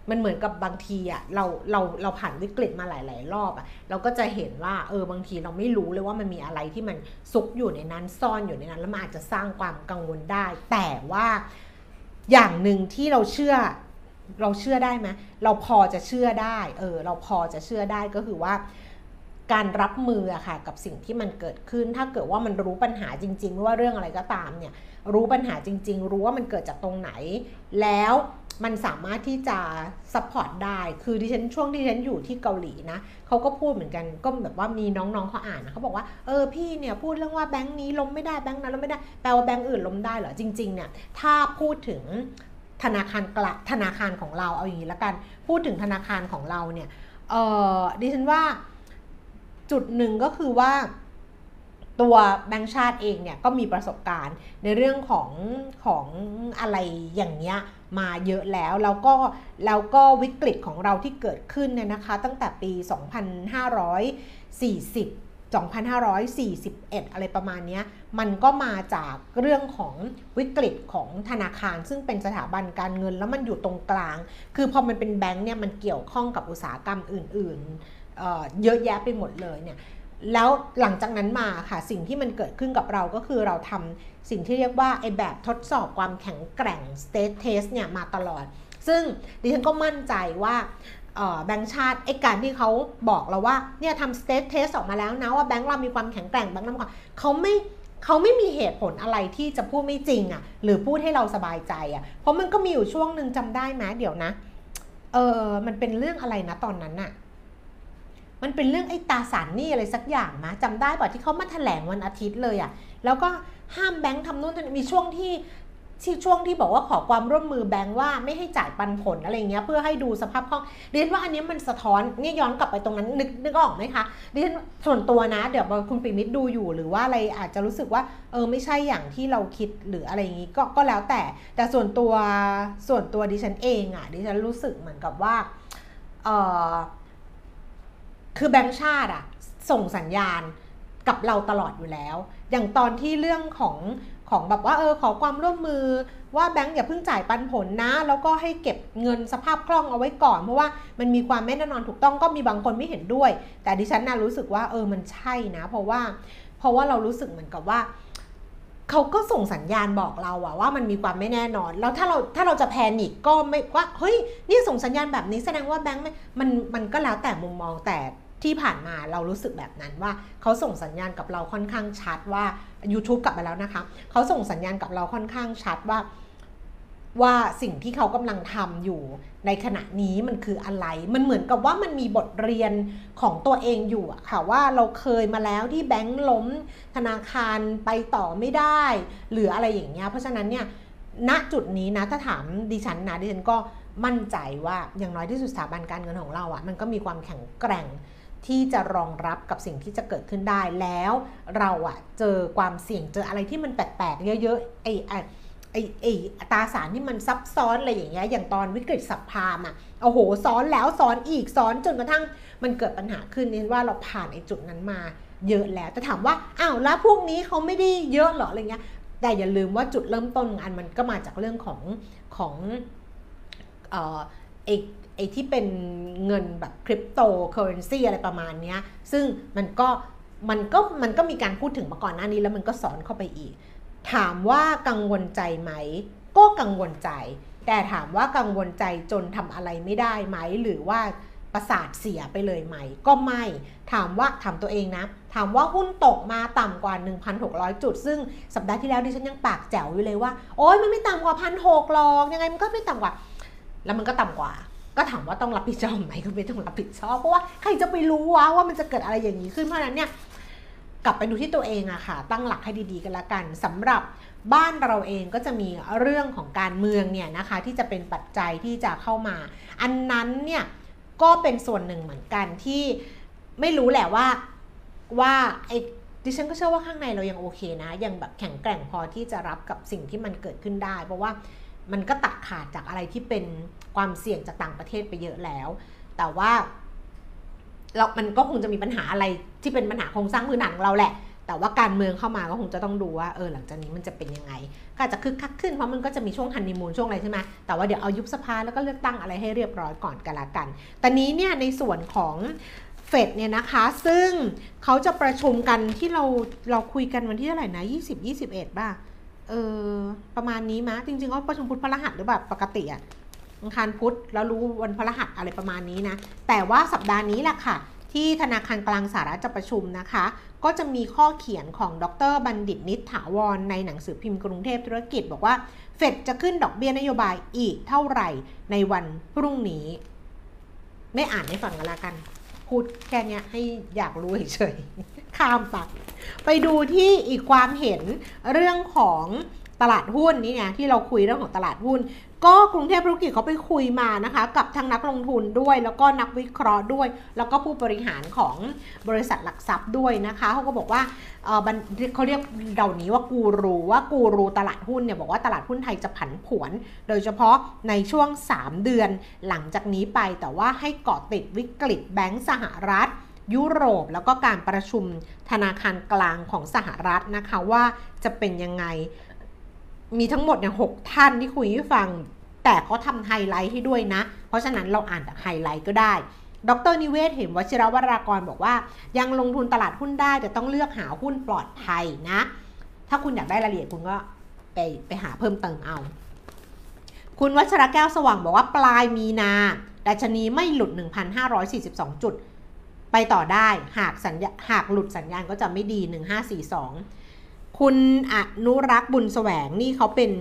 มันเหมือนกับบางทีอ่ะเราเราเราผ่านวิกฤตมาหลายๆรอบอ่ะเราก็จะเห็นว่าเออบางทีเราไม่รู้เลยว่ามันมีอะไรที่มันซุกอยู่ในนั้นซ่อนอยู่ในนั้นแล้วมันอาจจะสร้างความกังวลได้แต่ว่าอย่างหนึ่งที่เราเชื่อเราเชื่อได้ไหมเราพอจะเชื่อได้เออเราพอจะเชื่อได้ก็คือว่าการรับมือค่ะกับสิ่งที่มันเกิดขึ้นถ้าเกิดว่ามันรู้ปัญหาจริงๆไม่ว่าเรื่องอะไรก็ตามเนี่ยรู้ปัญหาจริงๆรู้ว่ามันเกิดจากตรงไหนแล้วมันสามารถที่จะซัพพอร์ตได้คือดิฉันช่วงที่ฉันอยู่ที่เกาหลีนะเขาก็พูดเหมือนกันก็แบบว่ามีน้องๆเขาอ่านนะเขาบอกว่าเออพี่เนี่ยพูดเรื่องว่าแบงค์นี้ล้มไม่ได้แบงค์นั้นล้มไม่ได้แปลว่าแบงค์อื่นล้มได้เหรอจริงๆเนี่ยถ้าพูดถึงธนาคารกลางธนาคารของเราเอาอย่างนี้ละกันพูดถึงธนาคารของเราเนี่ยเออดิฉันว่าจุดหนึ่งก็คือว่า ตัวแบงก์ชาติเองเนี่ยก็มีประสบการณ์ในเรื่องของของอะไรอย่างเงี้ยมาเยอะแล้วแล้วก็แล้วก็วิกฤตของเราที่เกิดขึ้นเนี่ยนะคะตั้งแต่ปี สองพันห้าร้อยสี่สิบ สองพันห้าร้อยสี่สิบเอ็ด อะไรประมาณนี้มันก็มาจากเรื่องของวิกฤตของธนาคารซึ่งเป็นสถาบันการเงินแล้วมันอยู่ตรงกลางคือพอมันเป็นแบงก์เนี่ยมันเกี่ยวข้องกับอุตสาหกรรมอื่นๆ เอ่อ เยอะแยะไปหมดเลยเนี่ยแล้วหลังจากนั้นมาค่ะสิ่งที่มันเกิดขึ้นกับเราก็คือเราทำสิ่งที่เรียกว่าไอ้แบบทดสอบความแข็งแกร่ง state test เนี่ยมาตลอดซึ่งดิฉันก็มั่นใจว่าแบงก์ชาติไอ้การที่เขาบอกเราว่าเนี่ยทำ state test ออกมาแล้วนะว่าแบงก์เรามีความแข็งแกร่งแบงก์เราเขาไม่เขาไม่มีเหตุผลอะไรที่จะพูดไม่จริงอ่ะหรือพูดให้เราสบายใจอ่ะเพราะมันก็มีอยู่ช่วงหนึ่งจำได้ไหมเดี๋ยวนะเออมันเป็นเรื่องอะไรนะตอนนั้นอ่ะมันเป็นเรื่องไอ้ตาสารหนี้อะไรสักอย่างมาจำได้ป่ะที่เขามาแถลงวันอาทิตย์เลยอ่ะแล้วก็ห้ามแบงค์ทำนู่นมีช่วงที่ที่ช่วงที่บอกว่าขอความร่วมมือแบงค์ว่าไม่ให้จ่ายปันผลอะไรเงี้ยเพื่อให้ดูสภาพคล่องดิฉันว่าอันนี้มันสะท้อนนี่ย้อนกลับไปตรงนั้นนึกนึกออกไหมคะดิฉันส่วนตัวนะเดี๋ยวคุณปิมิตดูอยู่หรือว่าอะไรอาจจะรู้สึกว่าเออไม่ใช่อย่างที่เราคิดหรืออะไรอย่างงี้ก็ก็แล้วแต่แต่ส่วนตัวส่วนตัวดิฉันเองอ่ะดิฉันรู้สึกเหมือนกับว่าเออคือแบงก์ชาติอะส่งสัญญาณกับเราตลอดอยู่แล้วอย่างตอนที่เรื่องของของแบบว่าเออขอความร่วมมือว่าแบงก์อย่าเพิ่งจ่ายปันผลนะแล้วก็ให้เก็บเงินสภาพคล่องเอาไว้ก่อนเพราะว่ามันมีความไม่แน่นอนถูกต้องก็มีบางคนไม่เห็นด้วยแต่ดิฉันน่ะรู้สึกว่าเออมันใช่นะเพราะว่าเพราะว่าเรารู้สึกเหมือนกับว่าเขาก็ส่งสัญญาณบอกเราอะว่ามันมีความไม่แน่นอนแล้วถ้าเราถ้าเราจะแพนิคก็ไม่ว่าเฮ้ยนี่ส่งสัญญาณแบบนี้แสดงว่าแบงค์มันมันก็แล้วแต่มุมมองแต่ที่ผ่านมาเรารู้สึกแบบนั้นว่าเขาส่งสัญญาณกับเราค่อนข้างชัดว่า YouTube กลับมาแล้วนะคะเขาส่งสัญญาณกับเราค่อนข้างชัดว่าว่าสิ่งที่เขากำลังทำอยู่ในขณะนี้มันคืออะไรมันเหมือนกับว่ามันมีบทเรียนของตัวเองอยู่อะค่ะว่าเราเคยมาแล้วที่แบงค์ล้มธนาคารไปต่อไม่ได้หรืออะไรอย่างเงี้ยเพราะฉะนั้นเนี่ยณจุดนี้นะถ้าถามดิฉันนะดิฉันก็มั่นใจว่าอย่างน้อยที่สุดสถาบันการเงินของเราอะมันก็มีความแข็งแกร่งที่จะรองรับกับสิ่งที่จะเกิดขึ้นได้แล้วเราอะเจอความเสี่ยงเจออะไรที่มันแปลกๆเยอะๆไอ้ไอ้ไอ้ตาสารที่มันซับซ้อนอะไรอย่างเงี้ยอย่างตอนวิกฤตซับไพรม์อ่ะโอ้โหซ้อนแล้วซ้อนอีกซ้อนจนกระทั่งมันเกิดปัญหาขึ้นนี่ว่าเราผ่านไอ้จุดนั้นมาเยอะแล้วแต่ถามว่าอ้าวแล้วพวกนี้เขาไม่ได้เยอะหรออะไรเงี้ยแต่อย่าลืมว่าจุดเริ่มต้นอันมันก็มาจากเรื่องของของเอ่อไอ้ไอ้ที่เป็นเงินแบบคริปโตเคอเรนซีอะไรประมาณเนี้ยซึ่งมันก็มันก็มันก็มีการพูดถึงมาก่อนหน้านี้แล้วมันก็ซ้อนเข้าไปอีกถามว่ากังวลใจไหมก็กังวลใจแต่ถามว่ากังวลใจจนทำอะไรไม่ได้ไหมหรือว่าประสาทเสียไปเลยไหมก็ไม่ถามว่าถามตัวเองนะถามว่าหุ้นตกมาต่ำกว่า หนึ่งพันหกร้อย จุดซึ่งสัปดาห์ที่แล้วดิฉันยังปากแจ๋วอยู่เลยว่าโอ๊ยมันไม่ต่ำกว่า หนึ่งพันหกร้อย หรอกยังไงมันก็ไม่ต่ำกว่าแล้วมันก็ต่ำกว่าก็ถามว่าต้องรับผิดชอบไหมก็ไม่ต้องรับผิดชอบเพราะว่าใครจะไปรู้วะว่ามันจะเกิดอะไรอย่างนี้ขึ้นเพราะนั้นเนี่ยกลับไปดูที่ตัวเองอะค่ะตั้งหลักให้ดีๆกันละกันสำหรับบ้านเราเองก็จะมีเรื่องของการเมืองเนี่ยนะคะที่จะเป็นปัจจัยที่จะเข้ามาอันนั้นเนี่ยก็เป็นส่วนหนึ่งเหมือนกันที่ไม่รู้แหละว่าว่าไอ้ดิฉันก็เชื่อว่าข้างในเรายังโอเคนะยังแบบแข็งแกร่งพอที่จะรับกับสิ่งที่มันเกิดขึ้นได้เพราะว่ามันก็ตัดขาดจากอะไรที่เป็นความเสี่ยงจากต่างประเทศไปเยอะแล้วแต่ว่าเรามันก็คงจะมีปัญหาอะไรที่เป็นปัญหาโครงสร้างพื้นฐานของเราแหละแต่ว่าการเมืองเข้ามาก็คงจะต้องดูว่าเออหลังจากนี้มันจะเป็นยังไงก็อาจจะคึกคักขึ้นเพราะมันก็จะมีช่วงฮันนีมูนช่วงอะไรใช่ไหมแต่ว่าเดี๋ยวเอายุบสภาแล้วก็เลือกตั้งอะไรให้เรียบร้อยก่อนกันละกันแต่นี้เนี่ยในส่วนของเฟดเนี่ยนะคะซึ่งเขาจะประชุมกันที่เราเราคุยกันวันที่เท่าไหร่นะยี่สิบ ยี่สิบเอ็ดป่ะเออประมาณนี้มะจริงๆก็ประชุมพุธพฤหัสหรือแบบปกติอะอังคารพุธแล้วรู้วันพฤหัสอะไรประมาณนี้นะแต่ว่าสัปดาห์นี้แหละค่ะที่ธนาคารกลางสหรัฐจะประชุมนะคะก็จะมีข้อเขียนของดร.บัณฑิตนิตถาวรในหนังสือพิมพ์กรุงเทพธุรกิจบอกว่าเฟดจะขึ้นดอกเบี้ยนโยบายอีกเท่าไหร่ในวันพรุ่งนี้ไม่อ่านไม่ฟังกันละกันพูดแค่นี้ให้อยากรู้เฉยๆข้ามไปไปดูที่อีกความเห็นเรื่องของตลาดหุ้นนี่ไงที่เราคุยเรื่องของตลาดหุ้น ก็กรุงเทพธุรกิจเขาไปคุยมานะคะกับทั้งนักลงทุนด้วยแล้วก็นักวิเคราะห์ด้วยแล้วก็ผู้บริหารของบริษัทหลักทรัพย์ด้วยนะคะเขาก็บอกว่าเออเขาเรียกเหล่านี้ว่ากูรูว่ากูรูตลาดหุ้นเนี่ยบอกว่าตลาดหุ้นไทยจะผันผวนโดยเฉพาะในช่วงสามเดือนหลังจากนี้ไปแต่ว่าให้เกาะติดวิกฤตแบงก์สหรัฐยุโรปแล้วก็การประชุมธนาคารกลางของสหรัฐนะคะว่าจะเป็นยังไงมีทั้งหมดเนี่ยหกท่านที่คุยให้ฟังแต่เขาทำไฮไลท์ให้ด้วยนะเพราะฉะนั้นเราอ่านจากไฮไลท์ก็ได้ดร.นิเวศน์ เหมวชิรวรากรบอกว่ายังลงทุนตลาดหุ้นได้แต่ต้องเลือกหาหุ้นปลอดภัยนะถ้าคุณอยากได้รายละเอียดคุณก็ไปไปหาเพิ่มเติมเอาคุณวัชระแก้วสว่างบอกว่าปลายมีนาดัชนีไม่หลุด หนึ่งพันห้าร้อยสี่สิบสอง จุดไปต่อได้หากสัญญาหากหลุดสัญญาณก็จะไม่ดีหนึ่งพันห้าร้อยสี่สิบสองคุณอนุรักษ์บุญแสวงนี่เขาเป็น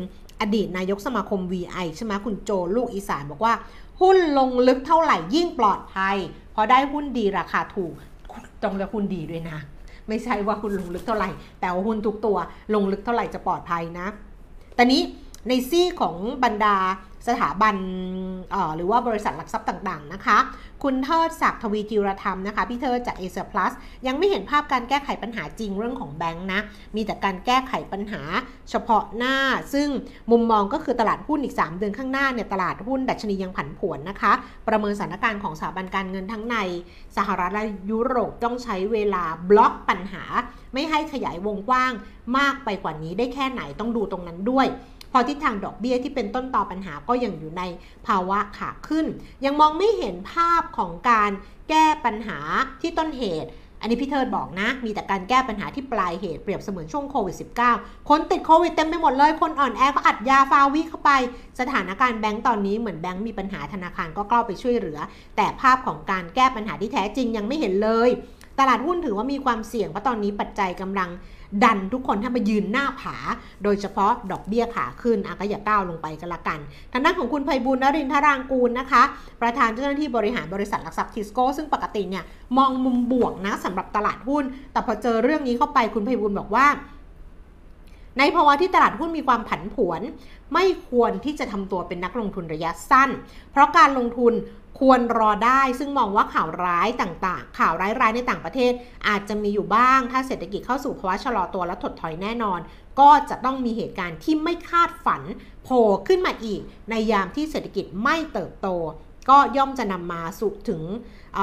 อดีตนายกสมาคม วี ไอ ใช่ไหมคุณโจลูกอีสานบอกว่าหุ้นลงลึกเท่าไหร่ยิ่งปลอดภัยพอได้หุ้นดีราคาถูกต้องแล้วหุ้นดีด้วยนะไม่ใช่ว่าคุณลงลึกเท่าไหร่แต่ว่าหุ้นทุกตัวลงลึกเท่าไหร่จะปลอดภัยนะแต่นี้ในซี่ของบรรดาสถาบันหรือว่าบริษัทหลักทรัพย์ต่างๆนะคะคุณเทิดศักดิ์ทวีจิรธรรมนะคะพี่เทิดจากเอเชียพลัสยังไม่เห็นภาพการแก้ไขปัญหาจริงเรื่องของแบงค์นะมีแต่การแก้ไขปัญหาเฉพาะหน้าซึ่งมุมมองก็คือตลาดหุ้นอีกสามเดือนข้างหน้าเนี่ยตลาดหุ้นดัชนียังผันผวนนะคะประเมินสถานการณ์ของสถาบันการเงินทั้งในสหรัฐและยุโรปต้องใช้เวลาบล็อกปัญหาไม่ให้ขยายวงกว้างมากไปกว่านี้ได้แค่ไหนต้องดูตรงนั้นด้วยพอทิศทางดอกเบี้ยที่เป็นต้นตอปัญหาก็ยังอยู่ในภาวะขาขึ้นยังมองไม่เห็นภาพของการแก้ปัญหาที่ต้นเหตุอันนี้พี่เทิดบอกนะมีแต่การแก้ปัญหาที่ปลายเหตุเปรียบเสมือนช่วงโควิด สิบเก้า คนติดโควิดเต็มไปหมดเลยคนอ่อนแอก็อัดยาฟาวิเข้าไปสถานการณ์แบงก์ตอนนี้เหมือนแบงก์มีปัญหาธนาคารก็กล้าไปช่วยเหลือแต่ภาพของการแก้ปัญหาที่แท้จริงยังไม่เห็นเลยตลาดหุ้นถือว่ามีความเสี่ยงเพราะตอนนี้ปัจจัยกำลังดันทุกคนให้มายืนหน้าผาโดยเฉพาะดอกเบี้ยขาขึ้นอ่ะก็อย่าก้าวลงไปก็แล้วกันทางด้านของคุณไพบูลย์นรินทรางกูลนะคะประธานเจ้าหน้าที่บริหารบริษัทหลักทรัพย์ทิสโก้ซึ่งปกติเนี่ยมองมุมบวกนะสำหรับตลาดหุ้นแต่พอเจอเรื่องนี้เข้าไปคุณไพบูลย์บอกว่าในภาวะที่ตลาดหุ้นมีความผันผวนไม่ควรที่จะทำตัวเป็นนักลงทุนระยะสั้นเพราะการลงทุนควรรอได้ซึ่งมองว่าข่าวร้ายต่างๆข่าวร้ายๆในต่างประเทศอาจจะมีอยู่บ้างถ้าเศรษฐกิจเข้าสู่ภาวะชะลอตัวและถดถอยแน่นอนก็จะต้องมีเหตุการณ์ที่ไม่คาดฝันโผล่ขึ้นมาอีกในยามที่เศรษฐกิจไม่เติบโตก็ย่อมจะนำมาสู่ถึง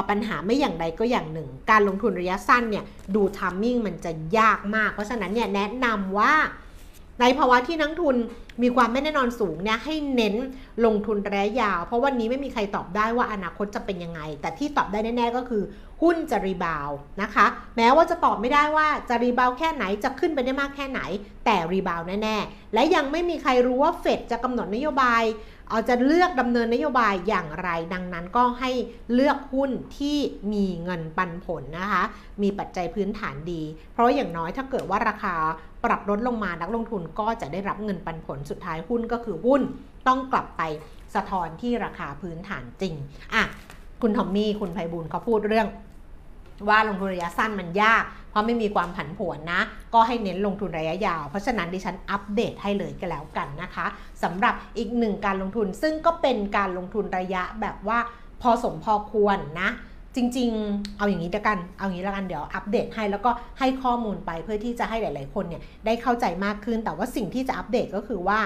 ปัญหาไม่อย่างใดก็อย่างหนึ่งการลงทุนระยะสั้นเนี่ยดูไทมิ่งมันจะยากมากเพราะฉะนั้นเนี่ยแนะนำว่าในภาวะที่นักทุนมีความไม่แน่นอนสูงเนี่ยให้เน้นลงทุนระยะยาวเพราะวันนี้ไม่มีใครตอบได้ว่าอนาคตจะเป็นยังไงแต่ที่ตอบได้แน่ๆก็คือหุ้นจะรีบาวนะคะแม้ว่าจะตอบไม่ได้ว่าจะรีบาวแค่ไหนจะขึ้นไปได้มากแค่ไหนแต่รีบาวแน่ๆและยังไม่มีใครรู้ว่าเฟดจะกำหนดนโยบายเอาจะเลือกดำเนินนโยบายอย่างไรดังนั้นก็ให้เลือกหุ้นที่มีเงินปันผลนะคะมีปัจจัยพื้นฐานดีเพราะอย่างน้อยถ้าเกิดว่าราคาปรับลดลงมานักลงทุนก็จะได้รับเงินปันผลสุดท้ายหุ้นก็คือหุ้นต้องกลับไปสะท้อนที่ราคาพื้นฐานจริงอ่ะคุณทอมมี่คุณไพบูลย์เขาพูดเรื่องว่าลงทุนระยะสั้นมันยากเพราะไม่มีความผันผวนนะก็ให้เน้นลงทุนระยะยาวเพราะฉะนั้นดิฉันอัปเดตให้เลยก็แล้วกันนะคะสำหรับอีกหนึ่งการลงทุนซึ่งก็เป็นการลงทุนระยะแบบว่าพอสมพอควรนะจริงๆเอาอย่างนี้ละกันเอาอย่างนี้ละกันเดี๋ยวอัปเดตให้แล้วก็ให้ข้อมูลไปเพื่อที่จะให้หลายๆคนเนี่ยได้เข้าใจมากขึ้นแต่ว่าสิ่งที่จะอัปเดตก็คือว่า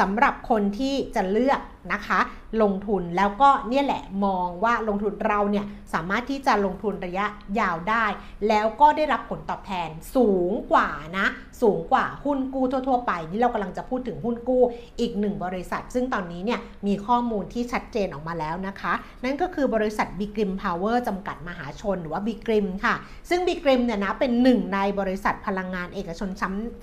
สำหรับคนที่จะเลือกนะคะลงทุนแล้วก็เนี่ยแหละมองว่าลงทุนเราเนี่ยสามารถที่จะลงทุนระยะยาวได้แล้วก็ได้รับผลตอบแทนสูงกว่านะสูงกว่าหุ้นกู้ทั่วๆไปนี่เรากำลังจะพูดถึงหุ้นกู้อีกหนึ่งบริษัทซึ่งตอนนี้เนี่ยมีข้อมูลที่ชัดเจนออกมาแล้วนะคะนั่นก็คือบริษัทบิกริมพาวเวอร์จำกัดมหาชนหรือว่าบิกริมค่ะซึ่งบิกริมเนี่ยนะเป็นหนึ่งในบริษัทพลังงานเอกชน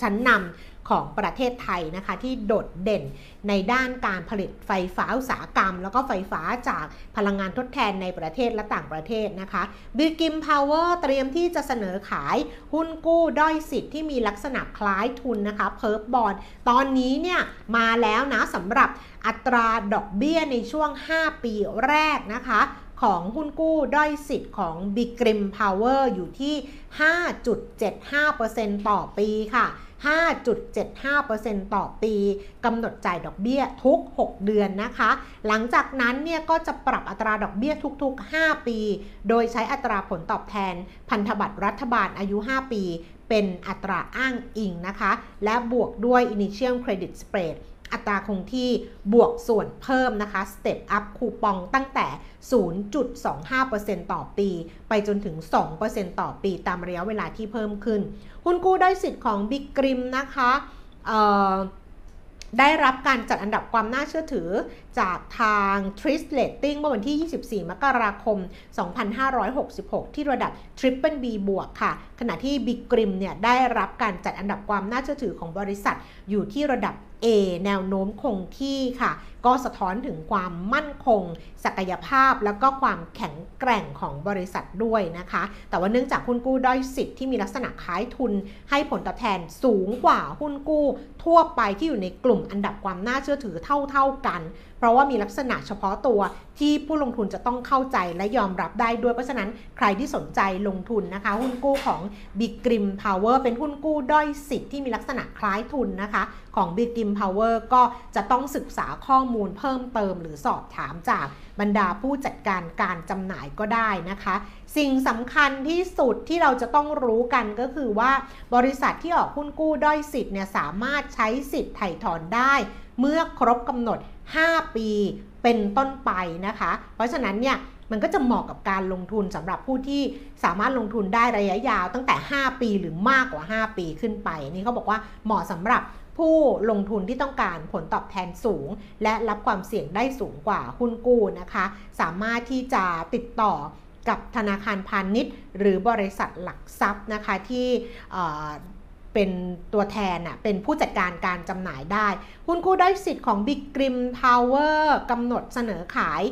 ชั้นนำของประเทศไทยนะคะที่โดดเด่นในด้านการผลิตไฟฟ้าอุตสาหกรรมแล้วก็ไฟฟ้าจากพลังงานทดแทนในประเทศและต่างประเทศนะคะบิกริมพาวเวอร์เตรียมที่จะเสนอขายหุ้นกู้ด้อยสิทธิ์ที่มีลักษณะคล้ายทุนนะคะเพิร์ฟบอนด์ตอนนี้เนี่ยมาแล้วนะสำหรับอัตราดอกเบี้ยในช่วงห้าปีแรกนะคะ ของหุ้นกู้ด้อยสิทธิ์ของ Big Grim Power อยู่ที่ ห้าจุดเจ็ดห้าเปอร์เซ็นต์ ต่อปีค่ะ ห้าจุดเจ็ดห้าเปอร์เซ็นต์ ต่อปีกำหนดจ่ายดอกเบี้ยทุกหกเดือนนะคะหลังจากนั้นเนี่ยก็จะปรับอัตราดอกเบี้ยทุกๆห้าปีโดยใช้อัตราผลตอบแทนพันธบัตรรัฐบาลอายุห้าปีเป็นอัตราอ้างอิงนะคะและบวกด้วย Initial Credit Spreadอัตราคงที่บวกส่วนเพิ่มนะคะ Step Up คูปองตั้งแต่ ศูนย์จุดสองห้าเปอร์เซ็นต์ ต่อปีไปจนถึง สองเปอร์เซ็นต์ ต่อปีตามระยะเวลาที่เพิ่มขึ้นหุ้นกู้ด้อยสิทธิ์ของ Big Grim นะคะได้รับการจัดอันดับความน่าเชื่อถือจากทาง Tris Rating เมื่อวันที่ ยี่สิบสี่มกราคมสองพันห้าร้อยหกสิบหก ที่ระดับ Triple B บวกค่ะขณะที่ Big Grim เนี่ยได้รับการจัดอันดับความน่าเชื่อถือของบริษัทอยู่ที่ระดับ A แนวโน้มคงที่ค่ะก็สะท้อนถึงความมั่นคงศักยภาพแล้วก็ความแข็งแกร่งของบริษัทด้วยนะคะแต่ว่าเนื่องจากหุ้นกู้ด้อยสิทธิ์ที่มีลักษณะคล้ายทุนให้ผลตอบแทนสูงกว่าหุ้นกู้ทั่วไปที่อยู่ในกลุ่มอันดับความน่าเชื่อถือเท่าๆกันเพราะว่ามีลักษณะเฉพาะตัวที่ผู้ลงทุนจะต้องเข้าใจและยอมรับได้ด้วยเพราะฉะนั้นใครที่สนใจลงทุนนะคะหุ้นกู้ของ Big Grim Power เป็นหุ้นกู้ด้อยสิทธิ์ที่มีลักษณะคล้ายทุนนะคะของ Big Grim Power ก็จะต้องศึกษาข้อมูลเพิ่มเติมหรือสอบถามจากบรรดาผู้จัดการการจำหน่ายก็ได้นะคะสิ่งสำคัญที่สุดที่เราจะต้องรู้กันก็คือว่าบริษัทที่ออกหุ้นกู้ด้อยสิทธิ์เนี่ยสามารถใช้สิทธิ์ไถ่ถอนได้เมื่อครบกำหนดห้าปีเป็นต้นไปนะคะเพราะฉะนั้นเนี่ยมันก็จะเหมาะกับการลงทุนสำหรับผู้ที่สามารถลงทุนได้ระยะยาวตั้งแต่ห้าปีหรือมากกว่าห้าปีขึ้นไปนี่เขาบอกว่าเหมาะสำหรับผู้ลงทุนที่ต้องการผลตอบแทนสูงและรับความเสี่ยงได้สูงกว่าหุ้นกู้นะคะสามารถที่จะติดต่อกับธนาคารพาณิชย์หรือบริษัทหลักทรัพย์นะคะที่เป็นตัวแทนน่ะเป็นผู้จัดการการจำหน่ายได้หุ้นกู้ด้อยสิทธิ์ของ Big Grim Power กำหนดเสนอขาย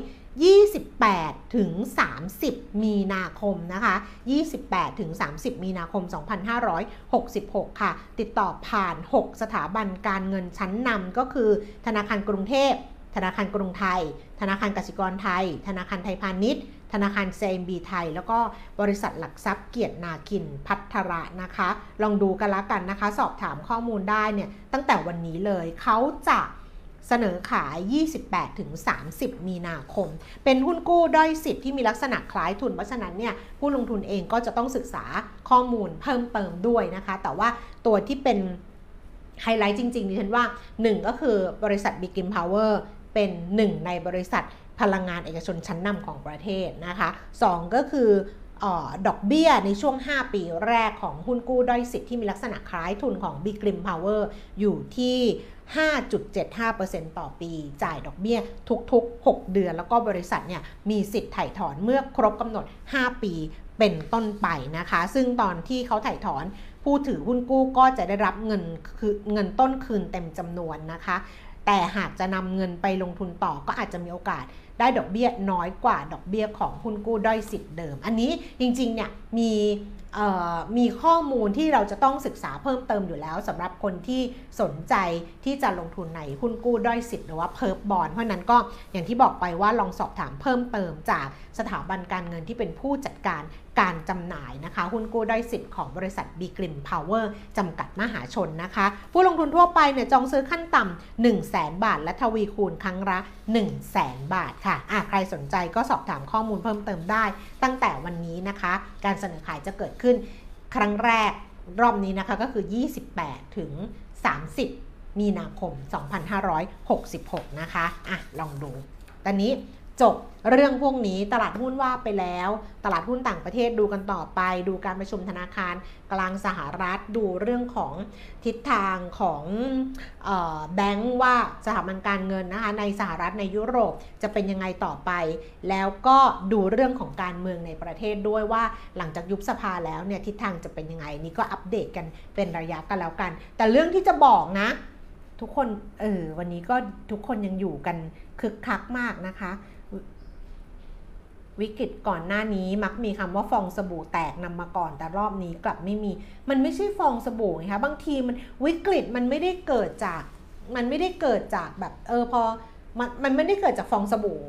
ยี่สิบแปดถึงสามสิบมีนาคมนะคะยี่สิบแปดถึงสามสิบมีนาคมสองพันห้าร้อยหกสิบหกค่ะติดต่อผ่านหกสถาบันการเงินชั้นนำก็คือธนาคารกรุงเทพธนาคารกรุงไทยธนาคารกสิกรไทยธนาคารไทยพาณิชย์ธนาคาร ซี เอ็ม บี ไทยแล้วก็บริษัทหลักทรัพย์เกียรตินาคินภัทระนะคะลองดูกันละกันนะคะสอบถามข้อมูลได้เนี่ยตั้งแต่วันนี้เลยเขาจะเสนอขาย ยี่สิบแปดถึงสามสิบมีนาคมเป็นหุ้นกู้ด้อยสิทธิ์ที่มีลักษณะคล้ายทุนเพราะฉะนั้นเนี่ยผู้ลงทุนเองก็จะต้องศึกษาข้อมูลเพิ่มเติมด้วยนะคะแต่ว่าตัวที่เป็นไฮไลท์จริงๆดิฉันว่าหนึ่งก็คือบริษัท Big Grim Power เป็นหนึ่งในบริษัทพลังงานเอกชนชั้นนำของประเทศนะคะสองก็คือดอกเบี้ยในช่วงห้าปีแรกของหุ้นกู้ด้อยสิทธิ์ที่มีลักษณะคล้ายทุนของ Big Grim Power อยู่ที่ ห้าจุดเจ็ดห้าเปอร์เซ็นต์ ต่อปีจ่ายดอกเบี้ยทุกๆหกเดือนแล้วก็บริษัทเนี่ยมีสิทธิ์ไถ่ถอนเมื่อครบกำหนดห้าปีเป็นต้นไปนะคะซึ่งตอนที่เขาไถ่ถอนผู้ถือหุ้นกู้ก็จะได้รับเงินคือเงินต้นคืนเต็มจำนวนนะคะแต่หากจะนำเงินไปลงทุนต่อก็อาจจะมีโอกาสได้ดอกเบี้ยน้อยกว่าดอกเบี้ยของหุ้นกู้ด้อยสิทธิ์เดิมอันนี้จริงๆเนี่ยมีมีข้อมูลที่เราจะต้องศึกษาเพิ่มเติมอยู่แล้วสำหรับคนที่สนใจที่จะลงทุนในหุ้นกู้ด้อยสิทธิ์หรือว่าเพิร์ฟบอนด์เพราะนั้นก็อย่างที่บอกไปว่าลองสอบถามเพิ่มเติมจากสถาบันการเงินที่เป็นผู้จัดการการจำหน่ายนะคะหุ้นกู้ด้อยสิทธิ์ของบริษัท Big Grim Power จำกัดมหาชนนะคะผู้ลงทุนทั่วไปเนี่ยจองซื้อขั้นต่ำ หนึ่งแสน บาทและทวีคูณครั้งละ หนึ่งแสน บาทค่ะใครสนใจก็สอบถามข้อมูลเพิ่มเติมได้ตั้งแต่วันนี้นะคะการเสนอขายจะเกิดขึ้นครั้งแรกรอบนี้นะคะก็คือ ยี่สิบแปดถึงสามสิบมีนาคมสองพันห้าร้อยหกสิบหกนะคะอ่ะลองดูตอนนี้จบเรื่องพวกนี้ตลาดหุ้นว่าไปแล้วตลาดหุ้นต่างประเทศดูกันต่อไปดูการประชุมธนาคารกลางสหรัฐดูเรื่องของทิศทางของแบงก์ว่าสถาบันการเงินนะคะในสหรัฐในยุโรปจะเป็นยังไงต่อไปแล้วก็ดูเรื่องของการเมืองในประเทศด้วยว่าหลังจากยุบสภาแล้วเนี่ยทิศทางจะเป็นยังไงนี่ก็อัปเดตกันเป็นระยะกันแล้วกันแต่เรื่องที่จะบอกนะทุกคนเออวันนี้ก็ทุกคนยังอยู่กันคึกคักมากนะคะวิกฤตก่อนหน้านี้มักมีคำว่าฟองสบู่แตกนำมาก่อนแต่รอบนี้กลับไม่มีมันไม่ใช่ฟองสบู่นะคะบางทีมันวิกฤตมันไม่ได้เกิดจากมันไม่ได้เกิดจากแบบเออพอมันมันไม่ได้เกิดจากฟองสบู่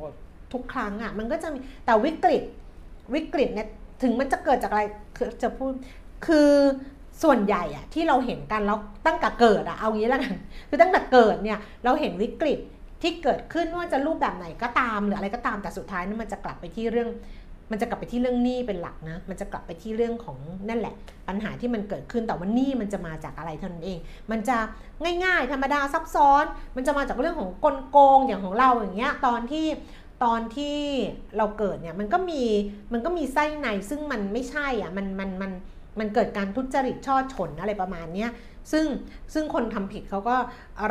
ทุกครั้งอ่ะมันก็จะมีแต่วิกฤตวิกฤตเนี่ยถึงมันจะเกิดจากอะไรจะพูดคือส่วนใหญ่อะที่เราเห็นกันแล้วตั้งแต่เกิดอะเอางี้แล้วกันคือตั้งแต่เกิดเนี่ยเราเห็นวิกฤตที่เกิดขึ้นว่าจะรูปแบบไหนก็ตามหรืออะไรก็ตามแต่สุดท้ายมันจะกลับไปที่เรื่องมันจะกลับไปที่เรื่องหนี้เป็นหลักนะมันจะกลับไปที่เรื่องของนั่นแหละปัญหาที่มันเกิดขึ้นแต่ว่าหนี้มันจะมาจากอะไรเท่านั้นเองมันจะง่ายๆธรรมดาซับซ้อนมันจะมาจากเรื่องของกลโกงอย่างของเราอย่างเงี้ยตอนที่ตอนที่เราเกิดเนี่ยมันก็มีมันก็มีไส้ในซึ่งมันไม่ใช่อ่ะมันมันมันมันเกิดการทุจริตช่อฉนอะไรประมาณเนี้ยซึ่งซึ่งคนทำผิดเขาก็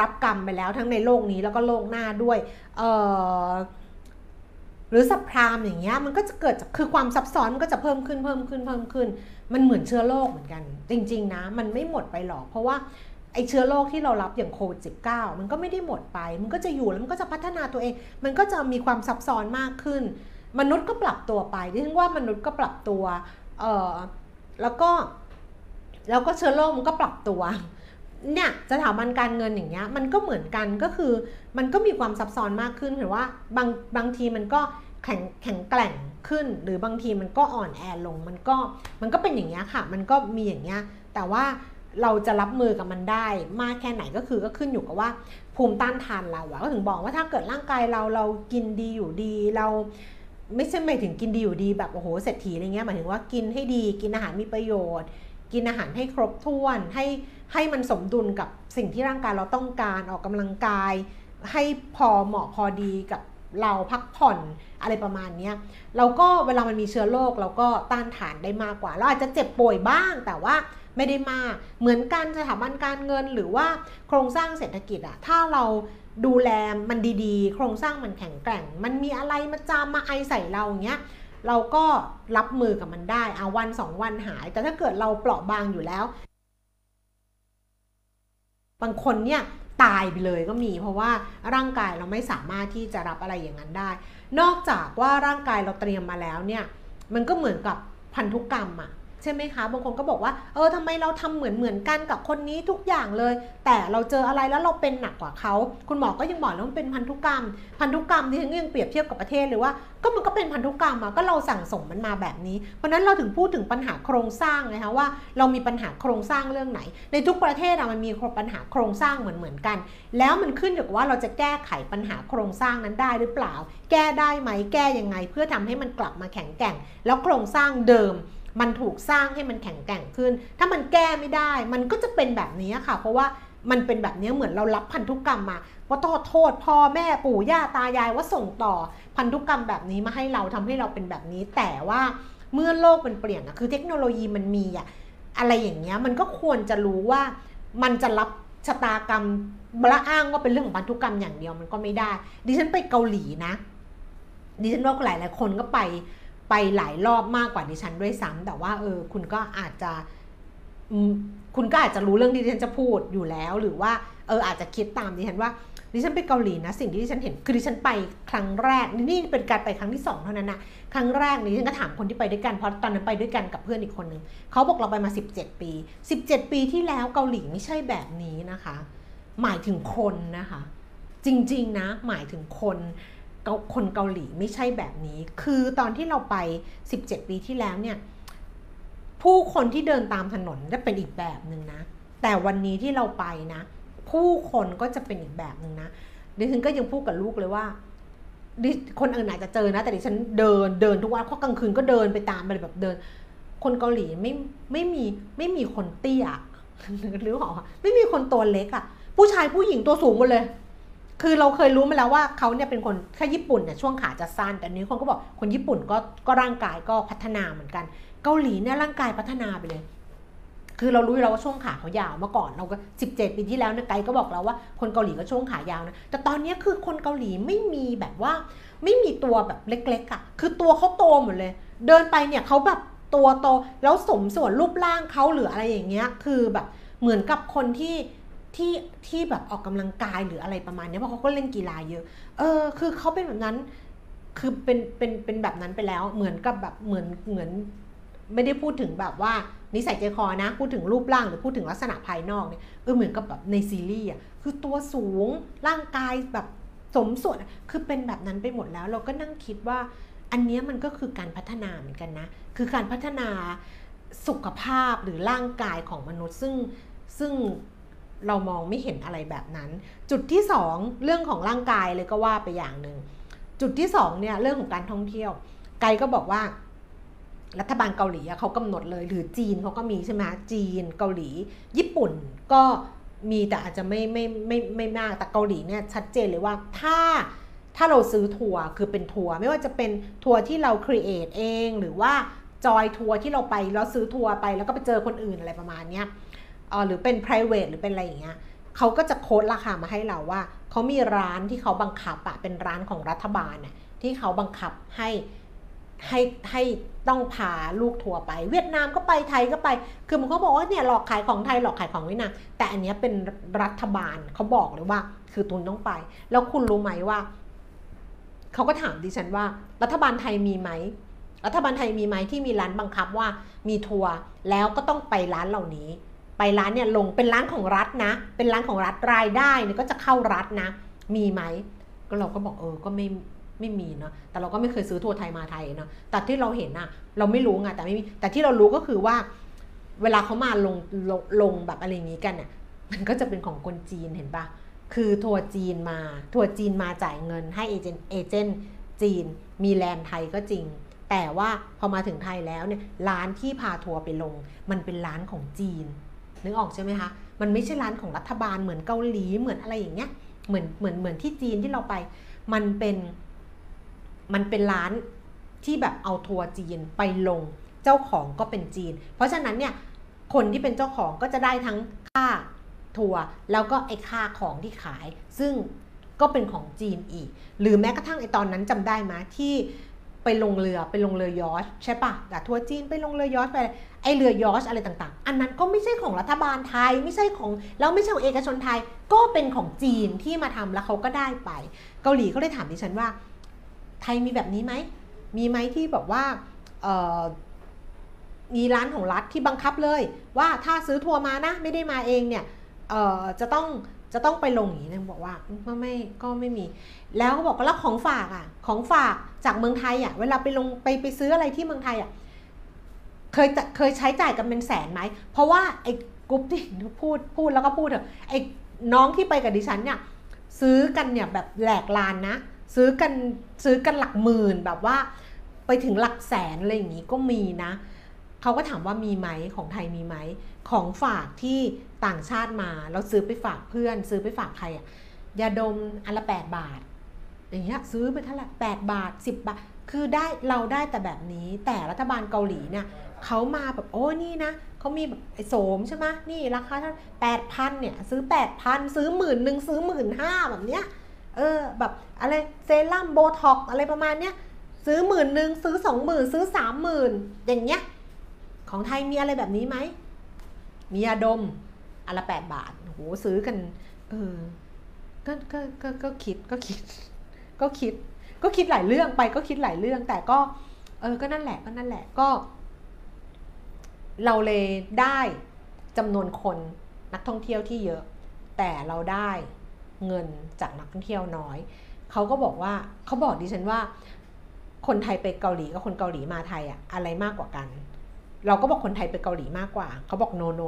รับกรรมไปแล้วทั้งในโลกนี้แล้วก็โลกหน้าด้วยเอ่อหรือสัพพรามอย่างเงี้ยมันก็จะเกิดจากคือความซับซ้อนมันก็จะเพิ่มขึ้นเพิ่มขึ้นเพิ่มขึ้นมันเหมือนเชื้อโรคเหมือนกันจริงๆนะมันไม่หมดไปหรอกเพราะว่าไอ้เชื้อโรคที่เรารับอย่างโควิด สิบเก้า มันก็ไม่ได้หมดไปมันก็จะอยู่แล้วมันก็จะพัฒนาตัวเองมันก็จะมีความซับซ้อนมากขึ้นมนุษย์ก็ปรับตัวไปดิฉันว่ามนุษย์ก็ปรับตัวเอ่อแล้วก็แล้วก็เชื้อโรคมันก็ปรับตัวเนี่ยสถาบันการเงินอย่างเงี้ยมันก็เหมือนกันก็คือมันก็มีความซับซ้อนมากขึ้นเห็นว่าบางบางทีมันก็แข็งแข็งแกร่งขึ้นหรือบางทีมันก็อ่อนแอลงมันก็มันก็เป็นอย่างเงี้ยค่ะมันก็มีอย่างเงี้ยแต่ว่าเราจะรับมือกับมันได้มากแค่ไหนก็คือก็ขึ้นอยู่กับว่าภูมิต้านทานเราอะก็ถึงบอกว่าถ้าเกิดร่างกายเราเรากินดีอยู่ดีเราไม่ใช่หมายถึงกินดีอยู่ดีแบบโอ้โหเศรษฐีอะไรเงี้ยหมายถึงว่ากินให้ดีกินอาหารมีประโยชน์กินอาหารให้ครบถ้วนให้ให้มันสมดุลกับสิ่งที่ร่างกายเราต้องการออกกำลังกายให้พอเหมาะพอดีกับเราพักผ่อนอะไรประมาณนี้เราก็เวลามันมีเชื้อโรคเราก็ต้านทานได้มากกว่าเราอาจจะเจ็บป่วยบ้างแต่ว่าไม่ได้มากเหมือนกันสถาบันการเงินหรือว่าโครงสร้างเศรษฐกิจอะถ้าเราดูแลมันดีๆโครงสร้างมันแข็งแกร่งมันมีอะไรมาจามมาไอใส่เราอย่างเงี้ยเราก็รับมือกับมันได้เอาวันสองวันหายแต่ถ้าเกิดเราเปราะบางอยู่แล้วบางคนเนี่ยตายไปเลยก็มีเพราะว่าร่างกายเราไม่สามารถที่จะรับอะไรอย่างนั้นได้นอกจากว่าร่างกายเราเตรียมมาแล้วเนี่ยมันก็เหมือนกับพันธุกรรมอะใช่ไหมคะบางคนก็บอกว่าเออทำไมเราทำเหมือนเหมือนกันกับคนนี้ทุกอย่างเลยแต่เราเจออะไรแล้วเราเป็นหนักกว่าเขาคุณหมอก็ยังบอกแล้วมันเป็นพันธุกรรมพันธุกรรมที่ยังเปรียบเทียบกับประเทศหรือว่าก็มันก็เป็นพันธุกรรมอะก็เราสั่งสมมันมาแบบนี้เพราะนั้นเราถึงพูดถึงปัญหาโครงสร้างนะคะว่าเรามีปัญหาโครงสร้างเรื่องไหนในทุกประเทศอะมันมีปัญหาโครงสร้างเหมือนเหมือนกันแล้วมันขึ้นอยู่กับว่าเราจะแก้ไขปัญหาโครงสร้างนั้นได้หรือเปล่าแก้ได้ไหมแก้ยังไงเพื่อทำให้มันกลับมาแข็งแกร่งแล้วโครงสร้างเดิมมันถูกสร้างให้มันแข็งแกร่งขึ้นถ้ามันแก้ไม่ได้มันก็จะเป็นแบบนี้ค่ะเพราะว่ามันเป็นแบบนี้เหมือนเรารับพันธุกรรมมาว่าต้องโทษพ่อแม่ปู่ย่าตายายว่าส่งต่อพันธุกรรมแบบนี้มาให้เราทำให้เราเป็นแบบนี้แต่ว่าเมื่อโลกมันเปลี่ยนอะคือเทคโนโลยีมันมีอะอะไรอย่างเงี้ยมันก็ควรจะรู้ว่ามันจะรับชะตากรรมละอ้างว่าเป็นเรื่องของพันธุกรรมอย่างเดียวมันก็ไม่ได้ดิฉันไปเกาหลีนะดิฉันว่าหลายหลายคนก็ไปไปหลายรอบมากกว่าดิฉันด้วยซ้ำแต่ว่าเออคุณก็อาจจะคุณก็อาจจะรู้เรื่องที่ดิฉันจะพูดอยู่แล้วหรือว่าเอออาจจะคิดตามดิฉันว่าดิฉันไปเกาหลีนะสิ่งที่ดิฉันเห็นคือดิฉันไปครั้งแรกนี่เป็นการไปครั้งที่สองเท่านั้นนะครั้งแรกดิฉันก็ถามคนที่ไปด้วยกันเพราะตอนนั้นไปด้วยกันกับเพื่อนอีกคนนึงเขาบอกเราไปมาสิบเจ็ดปีสิบเจ็ดปีที่แล้วเกาหลีไม่ใช่แบบนี้นะคะหมายถึงคนนะคะจริงๆนะหมายถึงคนคนเกาหลีไม่ใช่แบบนี้คือตอนที่เราไปสิบเจ็ดปีที่แล้วเนี่ยผู้คนที่เดินตามถนนจะเป็นอีกแบบหนึ่งนะแต่วันนี้ที่เราไปนะผู้คนก็จะเป็นอีกแบบหนึ่งนะดิฉันก็ยังพูดกับลูกเลยว่าคนอื่นอาจจะเจอนะแต่ดิฉันเดินเดินทุกวันเพราะกลางคืนก็เดินไปตามไปแบบเดินคนเกาหลีไม่ไม่มีไม่มีคนเตี้ยหรือหรอไม่มีคนตัวเล็กอ่ะผู้ชายผู้หญิงตัวสูงหมดเลยคือเราเคยรู้มาแล้วว่าเขาเนี่ยเป็นคนแค่ญี่ปุ่นเนี่ยช่วงขาจะสั้นแต่นี้คนก็บอกคนญี่ปุ่นก็ก็ร่างกายก็พัฒนาเหมือนกันเกาหลีเนี่ยร่างกายพัฒนาไปเลยคือเรารู้แล้วว่าช่วงขาเขายาวเมื่อก่อนเราก็สิบเจ็ดปีที่แล้วเนี่ยไกด์ก็บอกเราว่าคนเกาหลีก็ช่วงขายาวนะแต่ตอนนี้คือคนเกาหลีไม่มีแบบว่าไม่มีตัวแบบเล็กๆอ่ะคือตัวเขาโตหมดเลยเดินไปเนี่ยเขาแบบตัวโตแล้วสมส่วนรูปร่างเขาหรืออะไรอย่างเงี้ยคือแบบเหมือนกับคนที่ที่ที่แบบออกกำลังกายหรืออะไรประมาณนี้เพราะเขาก็เล่นกีฬาเยอะเออคือเขาเป็นแบบนั้นคือเป็นเป็นเป็นแบบนั้นไปแล้วเหมือนกับแบบเหมือนเหมือนไม่ได้พูดถึงแบบว่านิสัยใจคอนะพูดถึงรูปร่างหรือพูดถึงลักษณะภายนอกเนี่ยเออเหมือนกับแบบในซีรีส์อ่ะคือตัวสูงร่างกายแบบ สมส่วนคือเป็นแบบนั้นไปหมดแล้วเราก็นั่งคิดว่าอันนี้มันก็คือการพัฒนาเหมือนกันนะคือการพัฒนาสุขภาพหรือร่างกายของมนุษย์ซึ่งซึ่งเรามองไม่เห็นอะไรแบบนั้นจุดที่สองเรื่องของร่างกายเลยก็ว่าไปอย่างหนึ่งจุดที่สองเนี่ยเรื่องของการท่องเที่ยวไกด์ก็บอกว่ารัฐบาลเกาหลีเขากำหนดเลยหรือจีนเขาก็มีใช่ไหมจีนเกาหลีญี่ปุ่นก็มีแต่อาจจะไม่ไม่ไม่ไม่มากแต่เกาหลีเนี่ยชัดเจนเลยว่าถ้าถ้าเราซื้อทัวร์คือเป็นทัวร์ไม่ว่าจะเป็นทัวร์ที่เราครีเอทเองหรือว่าจอยทัวร์ที่เราไปแล้วซื้อทัวร์ไปแล้วก็ไปเจอคนอื่นอะไรประมาณเนี้ยเออหรือเป็น private หรือเป็นอะไรอย่างเงี้ยเขาก็จะโค้ดราคามาให้เราว่าเขามีร้านที่เขาบังคับอะเป็นร้านของรัฐบาลเนี่ยที่เขาบังคับให้ให้ให้ต้องพาลูกทัวร์ไปเวียดนามก็ไปไทยก็ไปคือมันก็บอกว่าเนี่ยหลอกขายของไทยหลอกขายของเวียดนามแต่อันนี้เป็นรัฐบาลเขาบอกเลยว่าคือตุนต้องไปแล้วคุณรู้ไหมว่าเขาก็ถามดิฉันว่ารัฐบาลไทยมีไหมรัฐบาลไทยมีไหมที่มีร้านบังคับว่ามีทัวร์แล้วก็ต้องไปร้านเหล่านี้ไปร้านเนี่ยลงเป็นร้านของรัฐนะเป็นร้านของรัฐรายได้เนี่ยก็จะเข้ารัฐนะมีไหมก็เราก็บอกเออก็ไม่ไม่มีเนาะแต่เราก็ไม่เคยซื้อทัวร์ไทยมาไทยเนาะแต่ที่เราเห็นอะเราไม่รู้ไงแต่ไม่มีแต่ที่เรารู้ก็คือว่าเวลาเขามาลงลงลงแบบอะไรอย่างนี้กันเนี่ยมันก็จะเป็นของคนจีนเห็นปะคือทัวร์จีนมาทัวร์จีนมาจ่ายเงินให้เอเจนต์เอเจนต์จีนมีแลนด์ไทยก็จริงแต่ว่าพอมาถึงไทยแล้วเนี่ยร้านที่พาทัวร์ไปลงมันเป็นร้านของจีนนึกออกใช่ไหมคะมันไม่ใช่ร้านของรัฐบาลเหมือนเกาหลีเหมือนอะไรอย่างเงี้ยเหมือนเหมือนเหมือนที่จีนที่เราไปมันเป็นมันเป็นร้านที่แบบเอาทัวร์จีนไปลงเจ้าของก็เป็นจีนเพราะฉะนั้นเนี่ยคนที่เป็นเจ้าของก็จะได้ทั้งค่าทัวร์แล้วก็ไอ้ค่าของที่ขายซึ่งก็เป็นของจีนอีกหรือแม้กระทั่งไอ้ตอนนั้นจำได้ไหมที่ไปลงเรือไปลงเรือยอชใช่ปะแต่ทัวร์จีนไปลงเรือยอชไปไอ้เรือยอชอะไรต่างๆอันนั้นก็ไม่ใช่ของรัฐบาลไทยไม่ใช่ของแล้วไม่ใช่ของเอกชนไทยก็เป็นของจีนที่มาทำแล้วเขาก็ได้ไปเกาหลีก็ได้ถามดิฉันว่าไทยมีแบบนี้ไหมมีไหมที่แบบว่ามีร้านของรัฐที่บังคับเลยว่าถ้าซื้อทัวร์มานะไม่ได้มาเองเนี่ยจะต้องจะต้องไปลงอย่างนี้นะบอกว่าก็ไม่ก็ไม่มีแล้วก็บอกว่าแล้วของฝากอ่ะของฝากจากเมืองไทยอ่ะเวลาไปลงไปไปซื้ออะไรที่เมืองไทยอ่ะเคยเคยใช้จ่ายกันเป็นแสนไหมเพราะว่าไอ้กรุ๊ปที่พูดพูดแล้วก็พูดเถอะไอ้น้องที่ไปกับดิฉันเนี่ยซื้อกันเนี่ยแบบแหลกลานนะซื้อกันซื้อกันหลักหมื่นแบบว่าไปถึงหลักแสนอะไรอย่างนี้ก็มีนะเขาก็ถามว่ามีไหมของไทยมีไหมของฝากที่ต่างชาติมาแล้วซื้อไปฝากเพื่อนซื้อไปฝากใครอ่ะยาดมอันละแปดบาทอย่างเงี้ยซื้อไปเท่าไหร่แปดบาทสิบบาทคือได้เราได้แต่แบบนี้แต่รัฐบาลเกาหลีเนี่ยเขามาแบบโอ้นี่นะเขามีแบบไอ้โสมใช่ไหมนี่ราคาเท่าแปดพันเนี่ยซื้อแปดพันซื้อหมื่นหนึ่งซื้อหมื่นห้าแบบเนี้ยเออแบบอะไรเซรั่มโบท็อกอะไรประมาณเนี้ยซื้อหมื่นหนึ่งซื้อสองหมื่นซื้อสามหมื่นอย่างเงี้ยของไทยมีอะไรแบบนี้ไหมมียาดมอันละแปดบาทโหซื้อกันเออก็ก็ก็ก็คิดก็คิดก็คิดก็คิดหลายเรื่องไปก็คิดหลายเรื่องแต่ก็เออก็นั่นแหละก็นั่นแหละก็เราเลยได้จำนวนคนนักท่องเที่ยวที่เยอะแต่เราได้เงินจากนักท่องเที่ยวน้อยเขาก็บอกว่าเขาบอกดิฉันว่าคนไทยไปเกาหลีกับคนเกาหลีมาไทยอะอะไรมากกว่ากันเราก็บอกคนไทยไปเกาหลีมากกว่าเขาบอกโนโน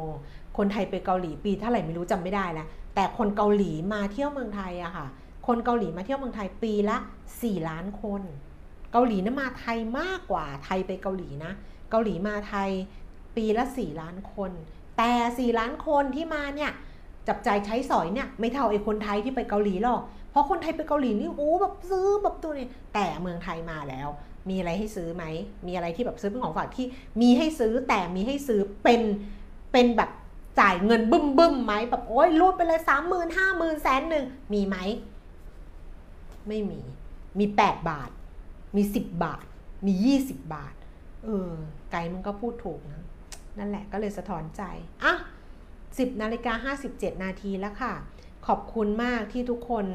คนไทยไปเกาหลีปีเท่าไหร่ไม่รู้จำไม่ได้แล้วแต่คนเกาหลีมาเที่ยวเมืองไทยอะค่ะคนเกาหลีมาเที่ยวเมืองไทยปีละสี่ล้านคนเกาหลีนะมาไทยมากกว่าไทยไปเกาหลีนะเกาหลีมาไทยปีละสี่ล้านคนแต่สี่ล้านคนที่มาเนี่ยจับใจใช้สอยเนี่ยไม่เท่าไอ้คนไทยที่ไปเกาหลีหรอกเพราะคนไทยไปเกาหลีนี่โอ้แบบซื้อแบบตัวนี้แต่เมืองไทยมาแล้วมีอะไรให้ซื้อไหมมีอะไรที่แบบซื้อเป็นของฝากที่มีให้ซื้อแต่มีให้ซื้อเป็นเป็นแบบจ่ายเงินบึ้มบึ้มไหมแบบโอ้ยรูดไปเลยสามหมื่นห้าหมื่นแสนหนึ่งมีไหมไม่มีมีแปดบาทมีสิบบาทมียี่สิบบาทเออไกด์มันก็พูดถูกนะนั่นแหละก็เลยสะท้อนใจอ่ะสิบนาฬิกาห้าสิบเจ็ดนาทีแล้วค่ะขอบคุณมากที่ทุกคน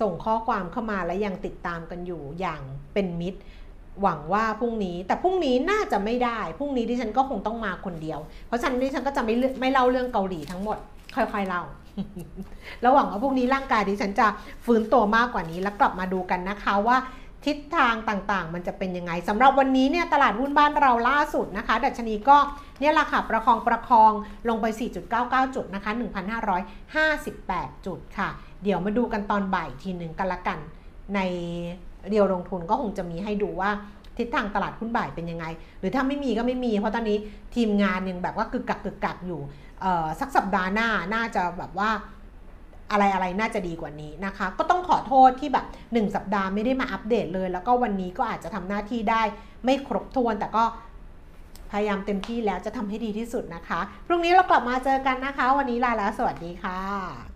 ส่งข้อความเข้ามาและยังติดตามกันอยู่อย่างเป็นมิตรหวังว่าพรุ่งนี้แต่พรุ่งนี้น่าจะไม่ได้พรุ่งนี้ดิฉันก็คงต้องมาคนเดียวเพราะฉะนั้นดิฉันก็จะไม่ไม่เล่าเรื่องเกาหลีทั้งหมดค่อยๆเล่า ระหว่างว่าพวกนี้ร่างกายดิฉันจะฟื้นตัวมากกว่านี้แล้วกลับมาดูกันนะคะว่าทิศทางต่างๆมันจะเป็นยังไงสำหรับวันนี้เนี่ยตลาดหุ้นบ้านเราล่าสุดนะคะดัชนีก็เนี่ยราคาประคองประคองลงไป สี่จุดเก้าเก้า จุดนะคะ หนึ่งพันห้าร้อยห้าสิบแปด จุดค่ะเดี๋ยวมาดูกันตอนบ่ายทีหนึ่งกันละกันในเรียวลงทุนก็คงจะมีให้ดูว่าทิศทางตลาดหุ้นบ่ายเป็นยังไงหรือถ้าไม่มีก็ไม่มีเพราะตอนนี้ทีมงานยังแบบว่ากึกกักกึกกักอยู่สักสัปดาห์หน้าน่าจะแบบว่าอะไรอะไรน่าจะดีกว่านี้นะคะก็ต้องขอโทษที่แบบหนึ่งสัปดาห์ไม่ได้มาอัปเดตเลยแล้วก็วันนี้ก็อาจจะทำหน้าที่ได้ไม่ครบถ้วนแต่ก็พยายามเต็มที่แล้วจะทำให้ดีที่สุดนะคะพรุ่งนี้เรากลับมาเจอกันนะคะวันนี้ลาแล้วสวัสดีค่ะ